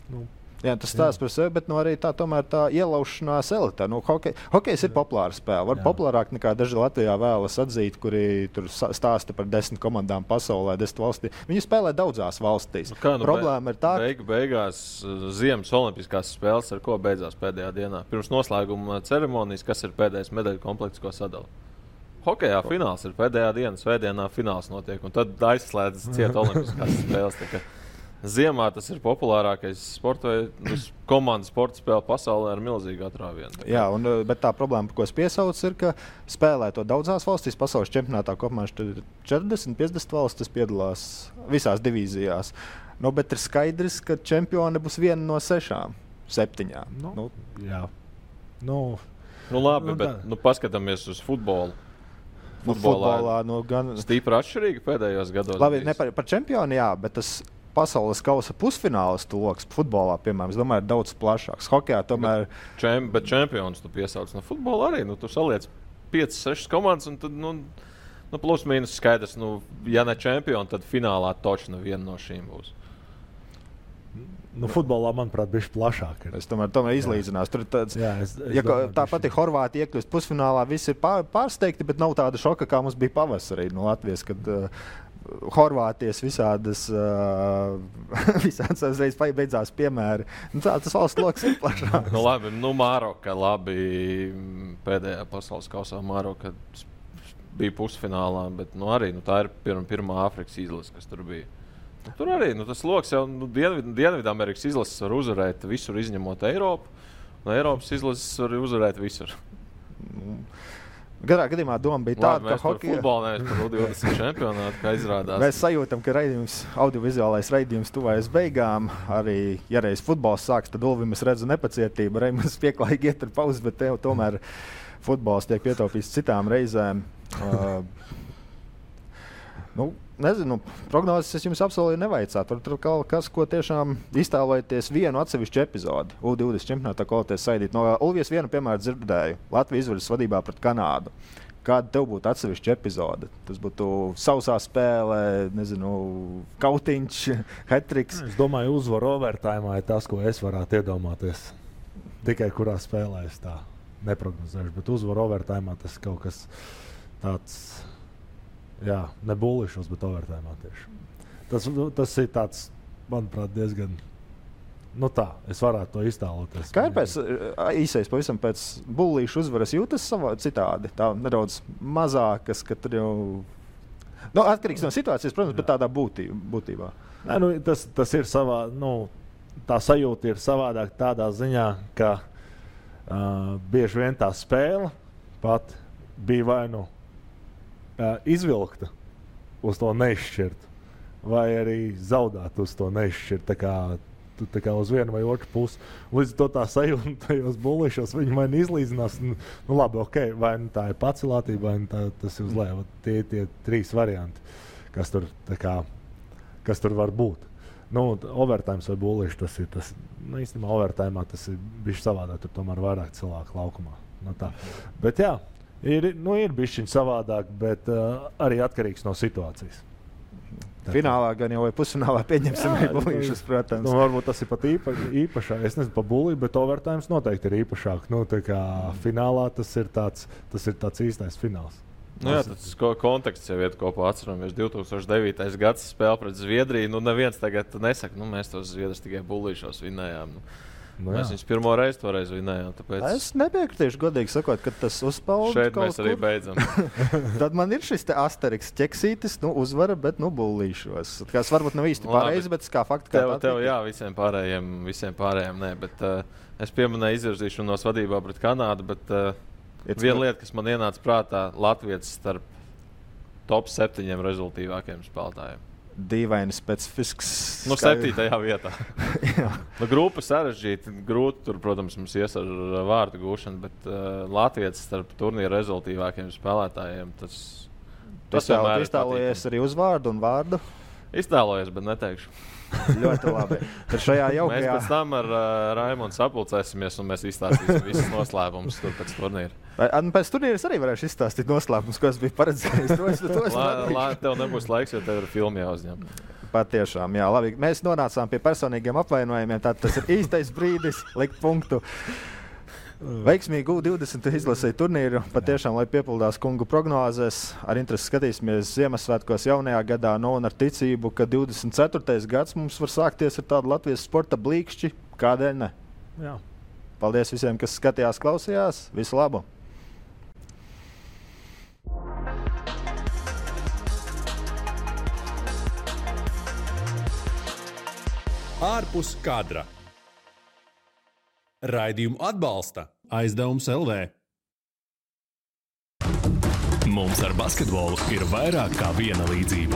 nu, Jā, tas stāsts par sevi, bet nu, arī tā tomēr tā ielaušanās elitā. Nu, hokej, hokejs ir populāra spēle. Var populārāk nekā daži Latvijā vēlas atzīt, kuri tur stāsta par desmit komandām pasaulē, desmit valstī. Viņi spēlē daudzās valstīs. Nu, kā, nu, Problēma be, ir tā, beig, beigās ziemas olimpiskās spēles, ar ko beidzās pēdējā dienā. Pirms noslēguma ceremonijas, kas ir pēdējais medaļu komplekts, ko sadala? Hokejā fināls ir pēdējā diena, svētdienā fināls notiek, un tad aizslēdzas ciet olimpiskās spēles. Tā kā ziemā tas ir populārākais sports vai komandas sporta spēle pasaulē ar milzīgu atrāvienu. Jā, un, bet tā problēma, par ko es piesaucu, ir, ka spēlē to daudzās valstīs. Pasaules čempionātā kopumā četrdesmit piecdesmit valstis piedalās visās divīzijās. Nu, bet ir skaidrs, ka čempioni būs viena no sešām, septiņām. Nu, nu. Jā. Nu, nu labi, nu, bet nu, paskatāmies uz futbolu. Futbolā, futbolā nu, gan... Stīpra atšķirīga pēdējos gados. Labi, ne par, par čempionu, jā, bet tas pasaules kausa pusfinālistu loks futbolā, piemēram, es domāju, ir daudz plašāks. Hokejā tomēr... Bet, čem, bet čempions tu piesauc, no futbola arī, nu, tu saliec piecas sešas komandas, un tad, nu, nu plus mīnus skaidrs, nu, ja ne čempioni, tad finālā točna viena no šīm būs. Nu, futbolā, manuprāt, bišķi plašāk ir. Es tomēr, tomēr izlīdzinās. Tur tāds, jā, es, es ja, domāju, tāpat ir Horvāti iekļūst pusfinālā, visi ir pār, pārsteigti, bet nav tāda šoka, kā mums bija pavasarī no Latvijas, kad uh, Horvātijas visādas, uh, visādas uzreiz beidzās piemēri. Nu, tā, tas valsts loks ir plašāks. Nu, labi, nu, Maroka labi pēdējā pasaules kausā Maroka bija pusfinālā, bet nu, arī nu, tā ir pirma, pirmā Āfrikas izlase, kas tur bija. Tur arī, nu, tas loks jau nu, Dienvid, Dienvidamerikas izlases var uzvarēt visur, izņemot Eiropu, un Eiropas izlases var uzvarēt visur. Garā gadījumā doma bija tāda, ka hokeja... Mēs par futbolu nevis par U divdesmit čempionātu, kā izrādās. Mēs sajūtam, ka raidījums, audiovizuālais raidījums tuvējas beigām. Arī, ja reiz futbols sāks, tad Ulvim es redzu nepacietību. Raimonds pieklājīgi iet ar pauzi, bet tev tomēr futbols tiek pietaupīts citām reizēm. Uh, nu... Nezinu, prognozes es jums absolūti nevaicātu. Tur kaut kas, ko tiešām iztēlojoties vienu atsevišķu epizodi. U divdesmit čempionātā kolēties saidīt. No Ulvijas vienu piemēru dzirdēju. Latvija izvaras vadībā pret Kanādu. Kāda tev būtu atsevišķa epizode? Tas būtu sausā spēle, nezinu, kautiņš, hat-triks. Es domāju, uzvaru overtājumā ir tas, ko es varētu iedomāties. Tikai kurā spēlē es tā neprognozēšu. Bet uzvaru overtājumā tas kaut kas tāds... Jā, ne būlišos, bet overtājumā tieši. Tas, tas ir tāds, manuprāt, diezgan... Nu tā, es varētu to iztēloties. Kā ir pēc, īsais pavisam pēc būlīšu uzvaras jūtas savā citādi? Tā nedaudz mazākas, ka tur jau... Nu, atkarīgs no situācijas, protams, bet tādā būtī, būtībā. Nē, nu, tas, tas ir savā... Nu, tā sajūta ir savādāk tādā ziņā, ka uh, bieži vien tā spēle pat bija vai nu... Uh, izvilkta uz to neizšķirt, vai arī zaudāt uz to neizšķirt, tā kā, tā kā uz vienu vai otru pusi. Līdz to tā sajūta tajos bulīšos, viņi vai neizlīdzinās, nu, nu labi, ok, vai nu tā ir pacelātība, vai nu tā, tas ir uz leju. Tie tie trīs varianti, kas tur, tā kā, kas tur var būt. Nu, overtimes vai bulīši, tas ir, tas, nu, īstenībā overtimā tas ir bišķi savādāk, tur tomēr vairāk cilvēku laukumā. Nu, tā. Bet jā, Ir, nu, ir bišķiņ savādāk, bet uh, arī atkarīgs no situācijas. Finālā gan jau vai pusfinālā pieņemsim arī bulīšus, protams. Nu, varbūt tas ir pat īpa, īpašāk. Es nezinu par bulī, bet overtimes noteikti ir īpašāk. Nu, tā kā finālā tas ir tāds, tas ir tāds īstais fināls. Nu, jā, tad tas ko, konteksts jau iet kopā atceramies. divtūkstoš devītais gads spēle pret Zviedriju. Nu, neviens tagad nesaka, nu, mēs tos Zviedrus tikai bulīšos vinējām. Nu. Nu, mēs viņus pirmo reizi toreiz vinējām, tāpēc... Es nepiekritīšu, godīgi sakot, kad tas uzpauda šeit kaut kur. Šeit mēs arī beidzam. Tad man ir šis te Asteriks ķeksītis, nu uzvara, bet nu bullīšos. Kas varbūt nav īsti pareizi, bet kā fakti kā tev, tā... Tev, jā, visiem pārējiem, visiem pārējiem, nē, bet uh, es pieminēju izvirzīšanos vadībā pret Kanādu, bet uh, viena lieta, kas man ienāca prātā, latvietis starp top septiņiem rezultīvākajiem spēlētājiem. Dīvaini specifisks. Nu, septītajā vietā. Nu, grupa sarežģīta, grūti tur, protams, mums ies ar vārtu gūšanu, bet uh, latvietis starp turnīra rezultīvākiem spēlētājiem, tas... Tas jau ir iztēlojies arī uz vārdu un vārdu? Iztēlojies, bet neteikšu. Ļoti labi. Tad šajā jaukajā... Mēs pēc tam ar uh, Raimondu sapulcēsimies un mēs izstāstīsim visus noslēpumus tur pēc turnīra. Pēc turnīras arī varēšu izstāstīt noslēpumus, ko es biju paredzējis. To es, to es Lā, tev nebūs laiks, jo tev ir filmi jāuzņem. Patiešām, jā, labi. Mēs nonācām pie personīgiem apvainojumiem, tad tas ir īstais brīdis likt punktu. Veiksmīgi U divdesmit izlasīja turnīru, patiešām, lai piepildās kungu prognozes. Ar interesi skatīsimies Ziemassvētkos jaunajā gadā, no un ar ticību, ka divdesmit ceturtais gads mums var sākties ar tādu Latvijas sporta blīkšķi. Kādēļ ne? Jā. Paldies visiem, kas skatījās, klausījās. Visu labu! Ārpus kadra. Raidījumu atbalsta Aizdevums.lv. Mums ar basketbolu ir vairāk kā viena līdzība.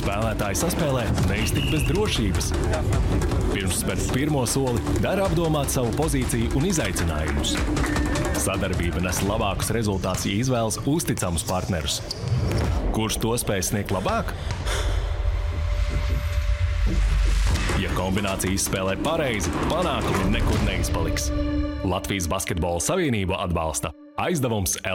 Spēlētāji saspēlē neiztikt bez drošības. Pirms spērt pirmo soli, dara apdomāt savu pozīciju un izaicinājumus. Sadarbība nes labākus rezultātus, ja izvēlas uzticamus partnerus. Kurš to spēj sniegt labāk? Ja kombinācija izspēlē pareizi, panākumi nekur neizpaliks. Latvijas Basketbola Savienība atbalsta Aizdevums.lv.